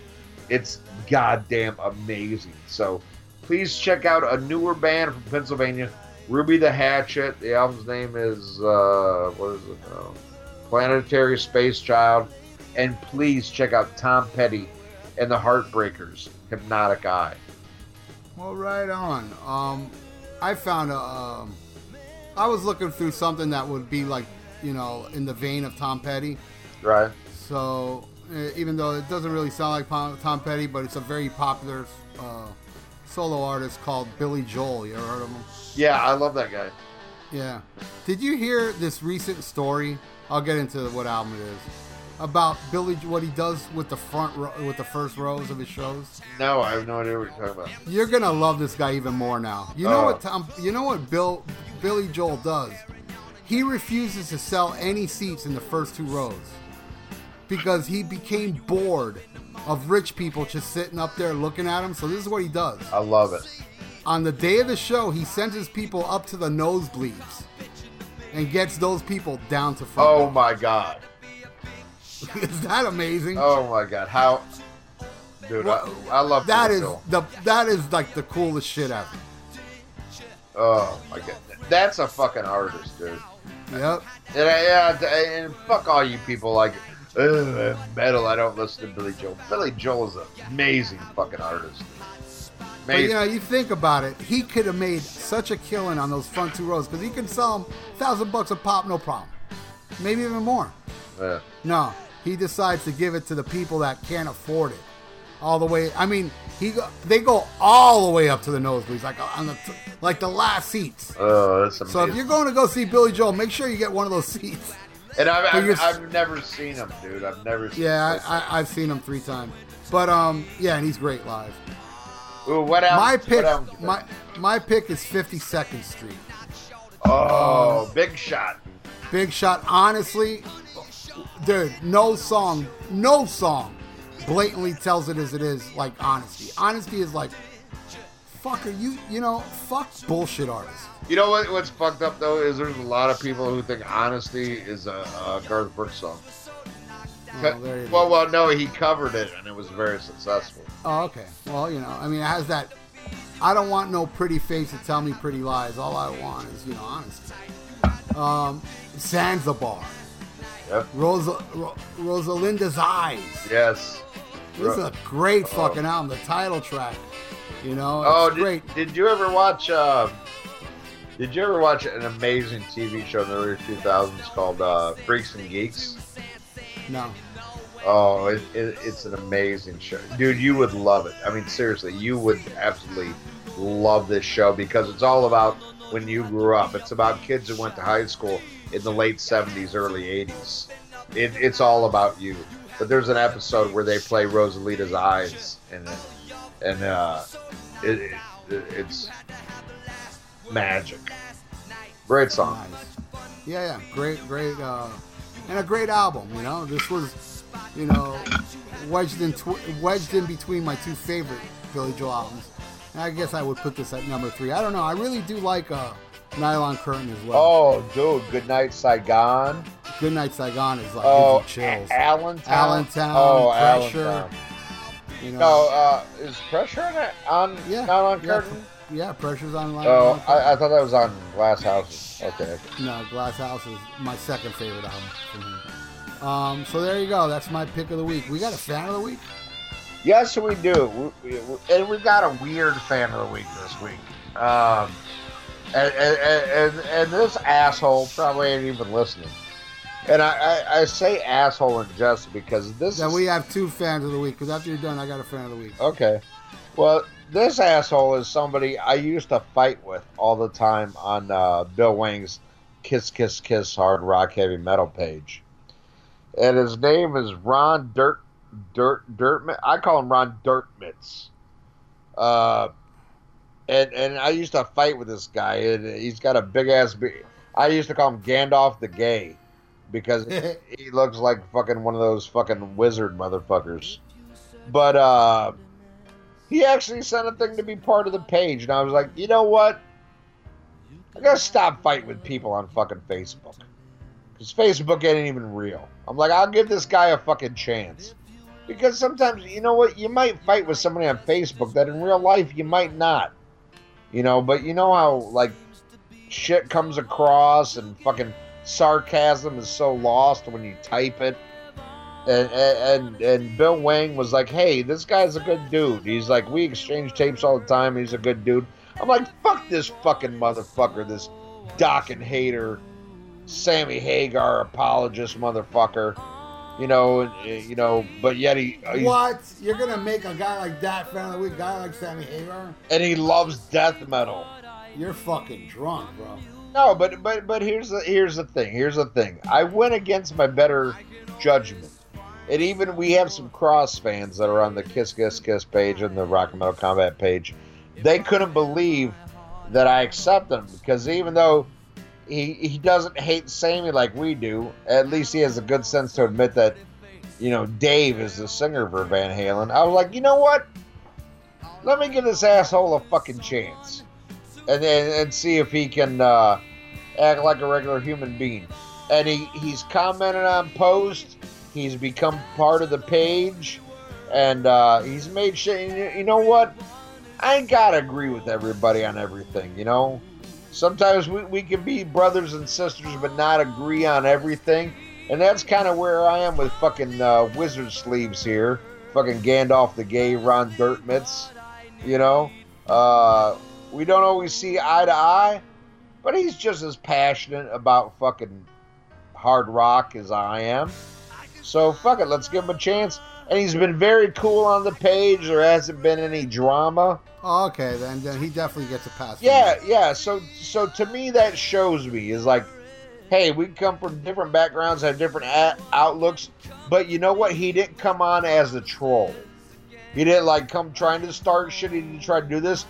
it's goddamn amazing. So Please check out a newer band from Pennsylvania, Ruby the Hatchet. The album's name is, Planetary Space Child. And please check out Tom Petty and the Heartbreakers, Hypnotic Eye. Well, right on. I found I was looking through something that would be like, you know, in the vein of Tom Petty. Right. So, even though it doesn't really sound like Tom Petty, but it's a very popular solo artist called Billy Joel. You ever heard of him? Yeah, I love that guy. Yeah. Did you hear this recent story? I'll get into what album it is. About Billy, what he does with the first rows of his shows. No, I have no idea what you're talking about. You're gonna love this guy even more now. You know what Billy Joel does? He refuses to sell any seats in the first two rows because he became bored of rich people just sitting up there looking at him. So this is what he does. I love it. On the day of the show, he sends his people up to the nosebleeds and gets those people down to front. Oh my God. Is that amazing? Oh my God! How, dude! Well, I love that. That is like the coolest shit ever. Oh my God! That's a fucking artist, dude. Yep. And fuck all you people like metal. I don't listen to Billy Joel. Billy Joel is an amazing fucking artist. Amazing. But you think about it, he could have made such a killing on those front two rows because he can sell them $1,000 a pop, no problem. Maybe even more. Yeah. No. He decides to give it to the people that can't afford it. All the way. I mean, they go all the way up to the nosebleeds, like the last seats. Oh, that's amazing. So if you're going to go see Billy Joel, make sure you get one of those seats. And I've never seen him, dude. I've never seen him. Yeah, I've seen him 3 times. But, yeah, and he's great live. Ooh, what else? My pick is 52nd Street. Oh, Big Shot. Big Shot, honestly... Dude, no song blatantly tells it as it is like honesty. Honesty is like, fuck, fuck bullshit artists. You know what's fucked up, though, is there's a lot of people who think Honesty is a Garth Brooks song. No, he covered it, and it was very successful. Oh, okay. Well, it has that, I don't want no pretty face to tell me pretty lies. All I want is, honesty. Zanzibar. Yep. Rosalinda's Eyes. Yes. This is a great fucking album. The title track, great. Did you ever watch an amazing TV show in the early 2000s called Freaks and Geeks? No. Oh, it's an amazing show, dude. You would love it. I mean, seriously, you would absolutely love this show because it's all about when you grew up. It's about kids who went to high school in the late 70s, early 80s. It's all about you. But there's an episode where they play Rosalinda's Eyes and it's magic. Great song. Nice. Yeah, great, and a great album, This was, wedged in between my 2 favorite Billy Joel albums. And I guess I would put this at number 3. I don't know. I really do like... Nylon Curtain as well. Oh, dude, Goodnight Saigon. Goodnight Saigon is like chills. Allentown. Oh, Pressure. Allentown. Is Pressure on Nylon Curtain? Yeah, Pressure's on Nylon Curtain. Oh, I thought that was on Glass Houses. Okay. No, Glass House is my second favorite album from him. So there you go. That's my pick of the week. We got a fan of the week? Yes, we do. And we got a weird fan of the week this week. And this asshole probably ain't even listening. And I say asshole and just because this. Then we have 2 fans of the week. Because after you're done, I got a fan of the week. Okay. Well, this asshole is somebody I used to fight with all the time on Bill Wang's Kiss Kiss Kiss Hard Rock Heavy Metal page. And his name is Ron Dirtmitts. I call him Ron Dirtmitts. And I used to fight with this guy. He's got a big ass beard. I used to call him Gandalf the Gay because he looks like fucking one of those fucking wizard motherfuckers. But he actually sent a thing to be part of the page, and I was like, you know what? I gotta stop fighting with people on fucking Facebook because Facebook ain't even real. I'm like, I'll give this guy a fucking chance. Because sometimes, you know what? You might fight with somebody on Facebook that in real life you might not. You know, but you know how, like, shit comes across and fucking sarcasm is so lost when you type it. And Bill Wang was like, hey, this guy's a good dude. He's like, we exchange tapes all the time. He's a good dude. I'm like, fuck this fucking motherfucker, this docking hater, Sammy Hagar apologist motherfucker. You know, but yet he... What? You're going to make a guy like that, family, a guy like Sammy Hagar? And he loves death metal. You're fucking drunk, bro. No, but here's the thing. I went against my better judgment. And even we have some Cross fans that are on the Kiss Kiss Kiss page and the Rock and Metal Combat page. They couldn't believe that I accepted him, because even though he doesn't hate Sammy like we do, at least he has the good sense to admit that, you know, Dave is the singer for Van Halen. I was like, you know what? Let me give this asshole a fucking chance. And see if he can act like a regular human being. And he's commented on posts. He's become part of the page, and he's made shit. You know what? I ain't gotta agree with everybody on everything. You know, sometimes we can be brothers and sisters, but not agree on everything. And that's kind of where I am with fucking Wizard Sleeves here, fucking Gandalf the Gay, Ron Dirtmitz. You know. We don't always see eye to eye, but he's just as passionate about fucking hard rock as I am. So fuck it, let's give him a chance. And he's been very cool on the page. There hasn't been any drama. Oh, okay, then he definitely gets a pass. Yeah. So to me, that shows me is like, hey, we come from different backgrounds, have different outlooks, but you know what? He didn't come on as a troll. He didn't like come trying to start shit. He didn't try to do this.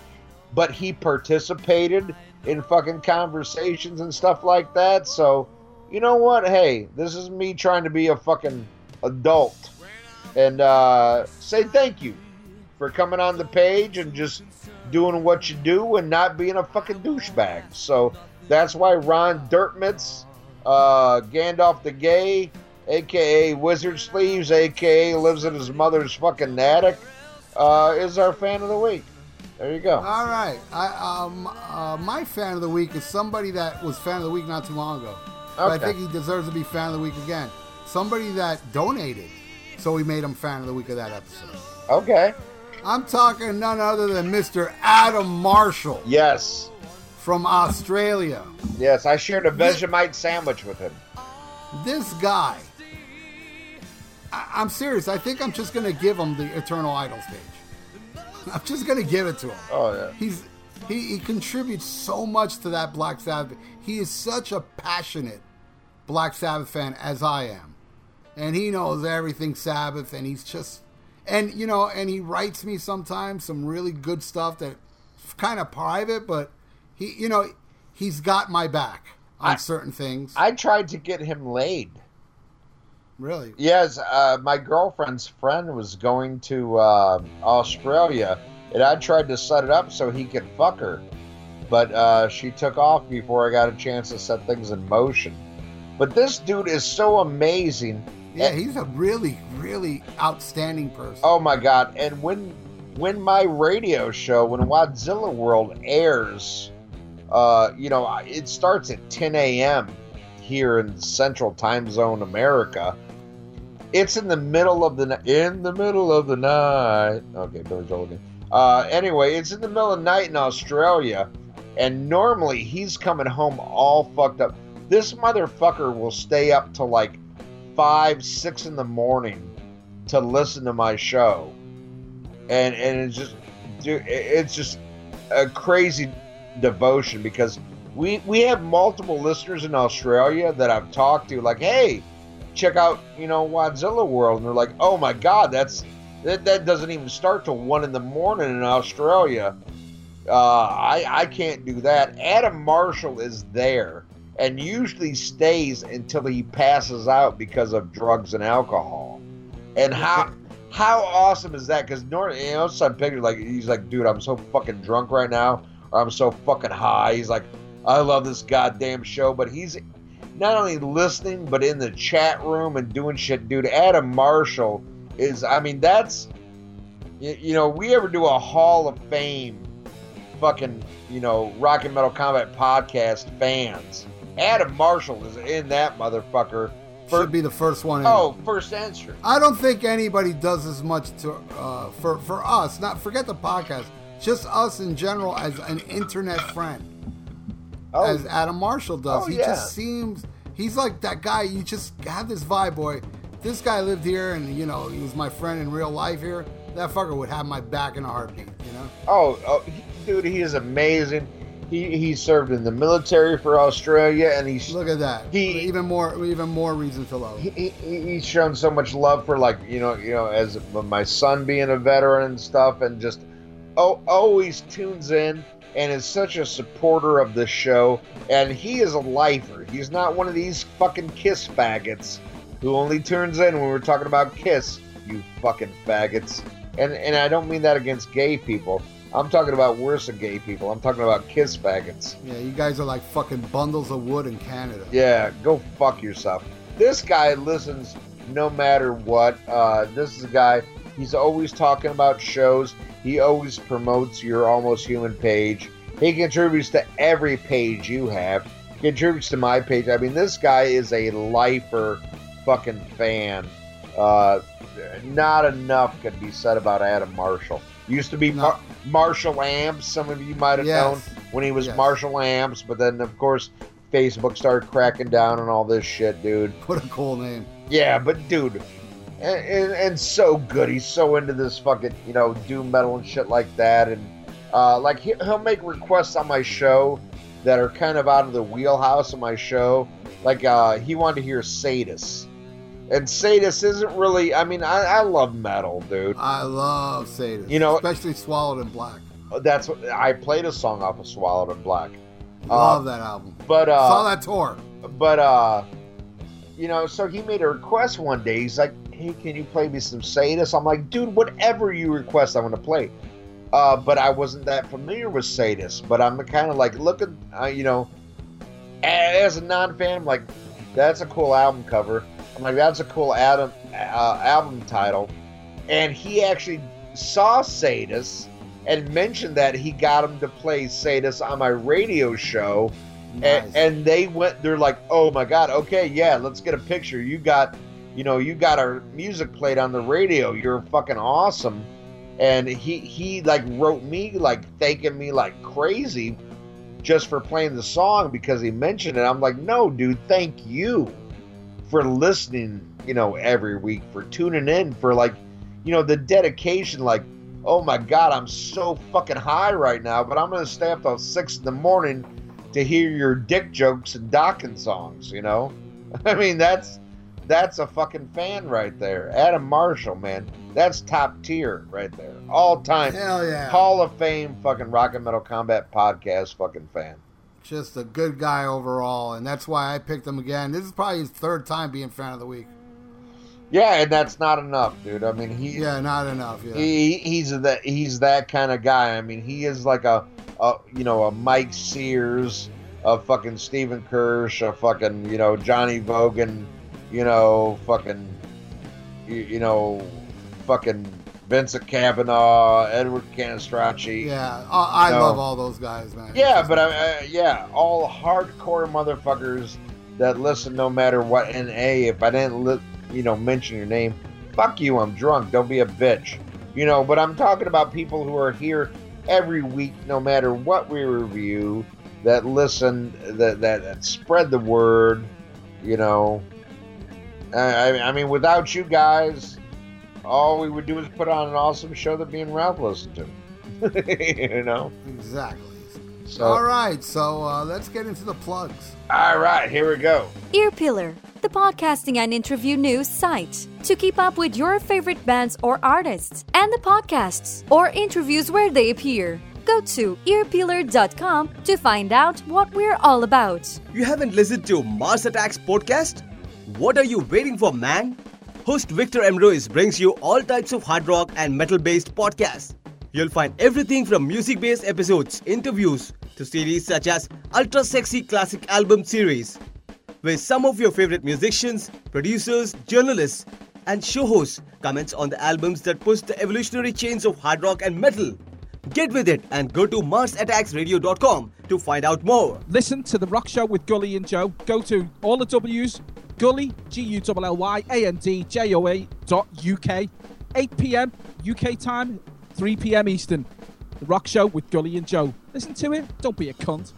But he participated in fucking conversations and stuff like that. So, you know what? Hey, this is me trying to be a fucking adult. And say thank you for coming on the page and just doing what you do and not being a fucking douchebag. So that's why Ron Dirtmitz, Gandalf the Gay, a.k.a. Wizard Sleeves, a.k.a. lives in his mother's fucking attic, is our fan of the week. There you go. All right. My fan of the week is somebody that was fan of the week not too long ago. Okay. But I think he deserves to be fan of the week again. Somebody that donated, so we made him fan of the week of that episode. Okay. I'm talking none other than Mr. Adam Marshall. Yes. From Australia. Yes, I shared a Vegemite sandwich with him. This guy. I'm serious. I think I'm just going to give him the Eternal Idol stage. I'm just going to give it to him. Oh, yeah. He contributes so much to that Black Sabbath. He is such a passionate Black Sabbath fan as I am. And he knows everything Sabbath, and he's just... And, you know, and he writes me sometimes some really good stuff that's kind of private, but he, you know, he's got my back on certain things. I tried to get him laid. Really? Yes, my girlfriend's friend was going to Australia, and I tried to set it up so he could fuck her. But she took off before I got a chance to set things in motion. But this dude is so amazing. Yeah, and he's a really, really outstanding person. Oh, my God. And when my radio show, when Wadzilla World airs, you know, it starts at 10 a.m., here in Central Time Zone America. It's in the middle of the night. Okay, Billy Joel again. Anyway, it's in the middle of the night in Australia, and normally he's coming home all fucked up. This motherfucker will stay up till like 5, 6 in the morning to listen to my show, and it's just, dude, it's just a crazy devotion because. We have multiple listeners in Australia that I've talked to, like, hey, check out, you know, Wadzilla World. And they're like, oh, my God, that doesn't even start till 1 in the morning in Australia. I can't do that. Adam Marshall is there and usually stays until he passes out because of drugs and alcohol. And how awesome is that? Because, you know, some pictures, like, he's like, dude, I'm so fucking drunk right now. Or I'm so fucking high. He's like, I love this goddamn show, but he's not only listening, but in the chat room and doing shit, dude. Adam Marshall is, I mean, that's, you know, we ever do a Hall of Fame fucking, you know, Rock and Metal Combat podcast fans. Adam Marshall is in that motherfucker. Should be the first one in. Oh, first answer. I don't think anybody does as much to for us. Not forget the podcast, just us in general as an internet friend. Oh. As Adam Marshall does, oh, he just seems he's like that guy. You just have this vibe, boy. This guy lived here, and you know he was my friend in real life here. That fucker would have my back in a heartbeat, you know. Oh, dude, he is amazing. He served in the military for Australia, and he's look at that. He even more reason to love. He's shown so much love for, like, you know, as my son being a veteran and stuff, and just always tunes in and is such a supporter of the show. And he is a lifer. He's not one of these fucking Kiss faggots who only turns in when we're talking about Kiss. You fucking faggots, and I don't mean that against gay people. I'm talking about worse than gay people. I'm talking about Kiss faggots. Yeah, you guys are like fucking bundles of wood in Canada. Yeah, go fuck yourself. This guy listens no matter what. This is a guy, he's always talking about shows. He always promotes your Almost Human page. He contributes to every page you have. He contributes to my page. I mean, this guy is a lifer fucking fan. Not enough could be said about Adam Marshall. Used to be Marshall Amps. Some of you might have known when he was Marshall Amps, but then, of course, Facebook started cracking down on all this shit, dude. What a cool name. Yeah, but, dude, and so good. He's so into this fucking, you know, doom metal and shit like that. And, like, he'll make requests on my show that are kind of out of the wheelhouse of my show. Like, he wanted to hear Sadus. And Sadus isn't really... I mean, I love metal, dude. I love Sadus. You know, especially Swallowed in Black. That's what I played a song off of Swallowed in Black. Love that album. But saw that tour. But you know, so he made a request one day. He's like, "Hey, can you play me some Sadus?" I'm like, "Dude, whatever you request, I'm gonna play." But I wasn't that familiar with Sadus. But I'm kind of like looking, you know, as a non-fan, I'm like, that's a cool album cover. I'm like, that's a cool album title. And he actually saw Sadus and mentioned that he got him to play Sadus on my radio show. Nice. And they went, they're like, "Oh my God, okay, yeah, let's get a picture. You got our music played on the radio. You're fucking awesome." And he like wrote me, like thanking me like crazy just for playing the song because he mentioned it. I'm like, "No, dude, thank you for listening, you know, every week, for tuning in, for, like, you know, the dedication, like, oh my God, I'm so fucking high right now, but I'm going to stay up till 6 a.m. to hear your dick jokes and docking songs," you know? I mean, that's a fucking fan right there. Adam Marshall, man, that's top tier right there. All time. Hell yeah. Hall of Fame fucking Rock and Metal Combat podcast fucking fan. Just a good guy overall, and that's why I picked him again. This is probably his third time being fan of the week. Yeah, and that's not enough, dude. I mean, he... Yeah, not enough, yeah. He's that kind of guy. I mean, he is like a Mike Sears, a fucking Stephen Kirsch, a fucking, you know, Johnny Vogan, you know, fucking, you know, fucking Vincent Cavanaugh, Edward Canestracci. Yeah, I love all those guys, man. Yeah, but all hardcore motherfuckers that listen no matter what. And hey, if I didn't, mention your name, fuck you, I'm drunk. Don't be a bitch. You know, but I'm talking about people who are here every week, no matter what we review, that listen, that spread the word, you know. I mean, without you guys... all we would do is put on an awesome show that me and Ralph listen to. You know? Exactly. So, all right, so let's get into the plugs. All right, here we go. Earpillar, the podcasting and interview news site to keep up with your favorite bands or artists and the podcasts or interviews where they appear. Go to earpillar.com to find out what we're all about. You haven't listened to Mars Attacks podcast? What are you waiting for, man? Host Victor M. Ruiz brings you all types of hard rock and metal-based podcasts. You'll find everything from music-based episodes, interviews, to series such as Ultra Sexy Classic Album Series, where some of your favorite musicians, producers, journalists, and show hosts comment on the albums that push the evolutionary chains of hard rock and metal. Get with it and go to MarsAttacksRadio.com to find out more. Listen to The Rock Show with Gully and Joe. Go to all the W's, Gully, GULLYANDJOE.UK, 8 p.m. UK time, 3 p.m. Eastern. The Rock Show with Gully and Joe. Listen to it. Don't be a cunt.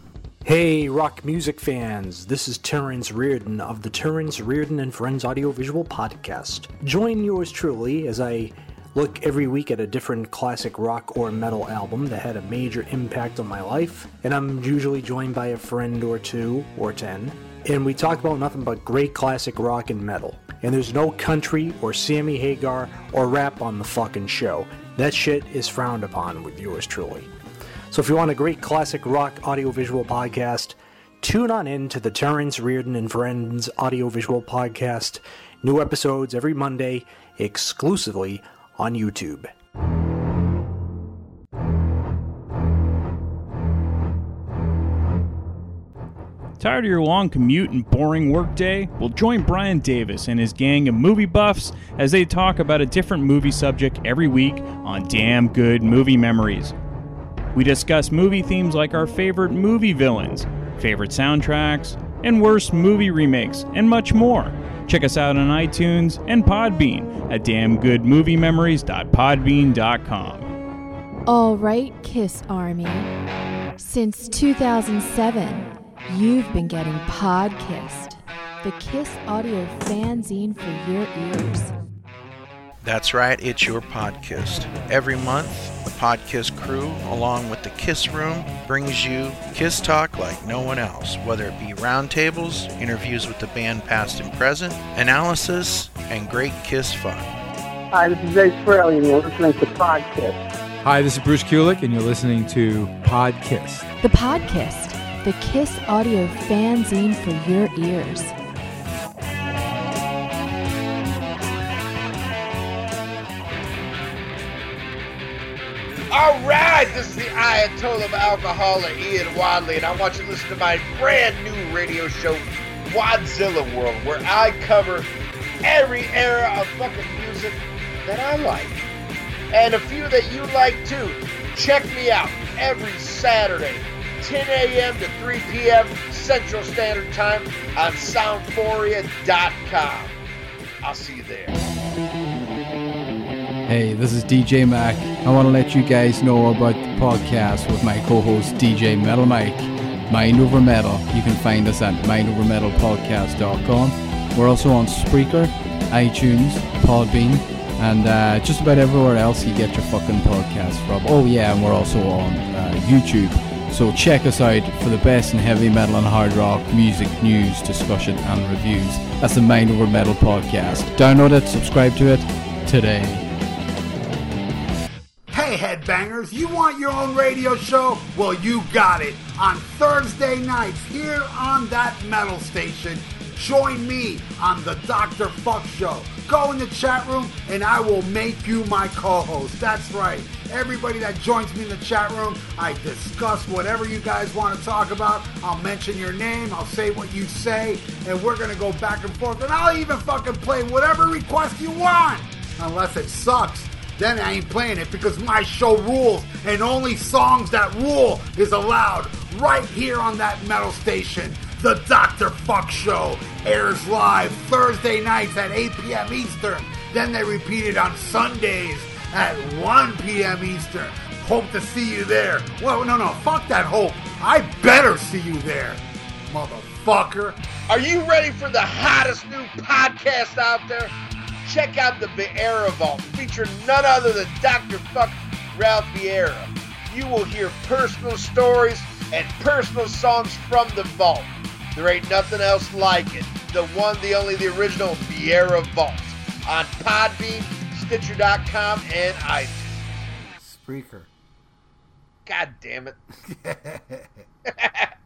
Hey, rock music fans, this is Terrence Reardon of the Terrence Reardon and Friends Audiovisual Podcast. Join yours truly as I look every week at a different classic rock or metal album that had a major impact on my life, and I'm usually joined by a friend or two, or 10, and we talk about nothing but great classic rock and metal. And there's no country or Sammy Hagar or rap on the fucking show. That shit is frowned upon with yours truly. So if you want a great classic rock audiovisual podcast, tune on in to the Terrence Reardon and Friends Audiovisual Podcast. New episodes every Monday, exclusively on YouTube. Tired of your long commute and boring workday? Well, join Brian Davis and his gang of movie buffs as they talk about a different movie subject every week on Damn Good Movie Memories. We discuss movie themes like our favorite movie villains, favorite soundtracks, and worst movie remakes, and much more. Check us out on iTunes and Podbean at damngoodmoviememories.podbean.com. All right, Kiss Army. Since 2007, you've been getting Podkissed, the Kiss Audio fanzine for your ears. That's right, it's your Podkissed. Every month, the Podkiss crew, along with the Kiss Room, brings you Kiss talk like no one else, whether it be roundtables, interviews with the band past and present, analysis, and great Kiss fun. Hi, this is Dave Farrell, and you're listening to Podkissed. Hi, this is Bruce Kulick, and you're listening to Podkissed. The Podkissed, the Kiss Audio fanzine for your ears. All right, this is the Ayatollah of Alcohola, Ian Wadley, and I want you to listen to my brand new radio show, Wadzilla World, where I cover every era of fucking music that I like, and a few that you like too. Check me out every Saturday, 10 a.m. to 3 p.m. Central Standard Time on Soundforia.com. I'll see you there. Hey, this is DJ Mac. I want to let you guys know about the podcast with my co-host DJ Metal Mike, Mind Over Metal. You can find us at mindovermetalpodcast.com. We're also on Spreaker, iTunes, Podbean, and just about everywhere else you get your fucking podcast from. Oh yeah, and we're also on YouTube. So check us out for the best in heavy metal and hard rock music news, discussion, and reviews. That's the Mind Over Metal podcast. Download it, subscribe to it today. Hey, headbangers, you want your own radio show? Well, you got it. On Thursday nights, here on that metal station, join me on the Dr. Fuck Show. Go in the chat room, and I will make you my co-host. That's right. Everybody that joins me in the chat room, I discuss whatever you guys want to talk about. I'll mention your name. I'll say what you say, and we're going to go back and forth. And I'll even fucking play whatever request you want, unless it sucks. Then I ain't playing it because my show rules and only songs that rule is allowed right here on that metal station. The Dr. Fuck Show airs live Thursday nights at 8 p.m. Eastern. Then they repeat it on Sundays at 1 p.m. Eastern. Hope to see you there. Well, no, fuck that hope. I better see you there, motherfucker. Are you ready for the hottest new podcast out there? Check out the Vieira Vault, featuring none other than Dr. Fuck Ralph Vieira. You will hear personal stories and personal songs from the vault. There ain't nothing else like it. The one, the only, the original Vieira Vault on Podbean, Stitcher.com, and iTunes. Spreaker. God damn it.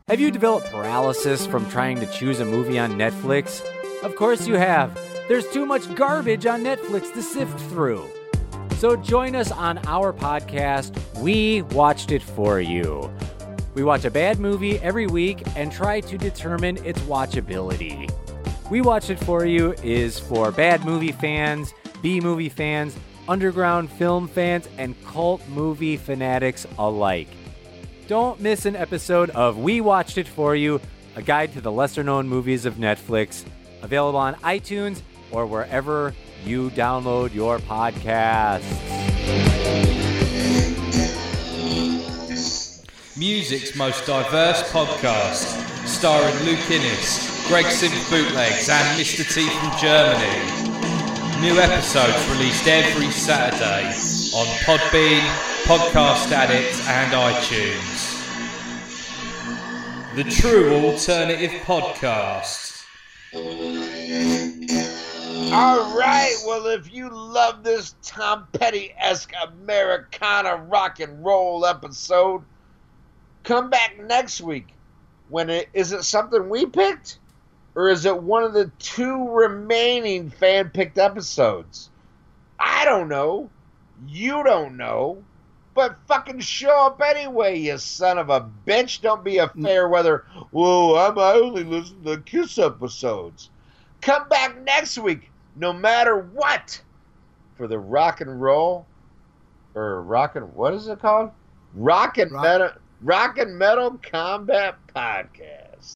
Have you developed paralysis from trying to choose a movie on Netflix? Of course you have. There's too much garbage on Netflix to sift through. So join us on our podcast, We Watched It For You. We watch a bad movie every week and try to determine its watchability. We Watched It For You is for bad movie fans, B-movie fans, underground film fans, and cult movie fanatics alike. Don't miss an episode of We Watched It For You, a guide to the lesser-known movies of Netflix, available on iTunes or wherever you download your podcasts. Music's most diverse podcast, starring Luke Innes, Greg Simp Bootlegs, and Mr. T from Germany. New episodes released every Saturday on Podbean, Podcast Addict, and iTunes. The True Alternative Podcast. All right, well, if you love this Tom Petty-esque Americana rock and roll episode, come back next week. Is it something we picked? Or is it one of the two remaining fan-picked episodes? I don't know. You don't know. But fucking show up anyway, you son of a bitch. Don't be a fair weather. Whoa, I only listen to Kiss episodes. Come back next week, no matter what, for the rock and roll, or what is it called? Rock and Metal Combat Podcast.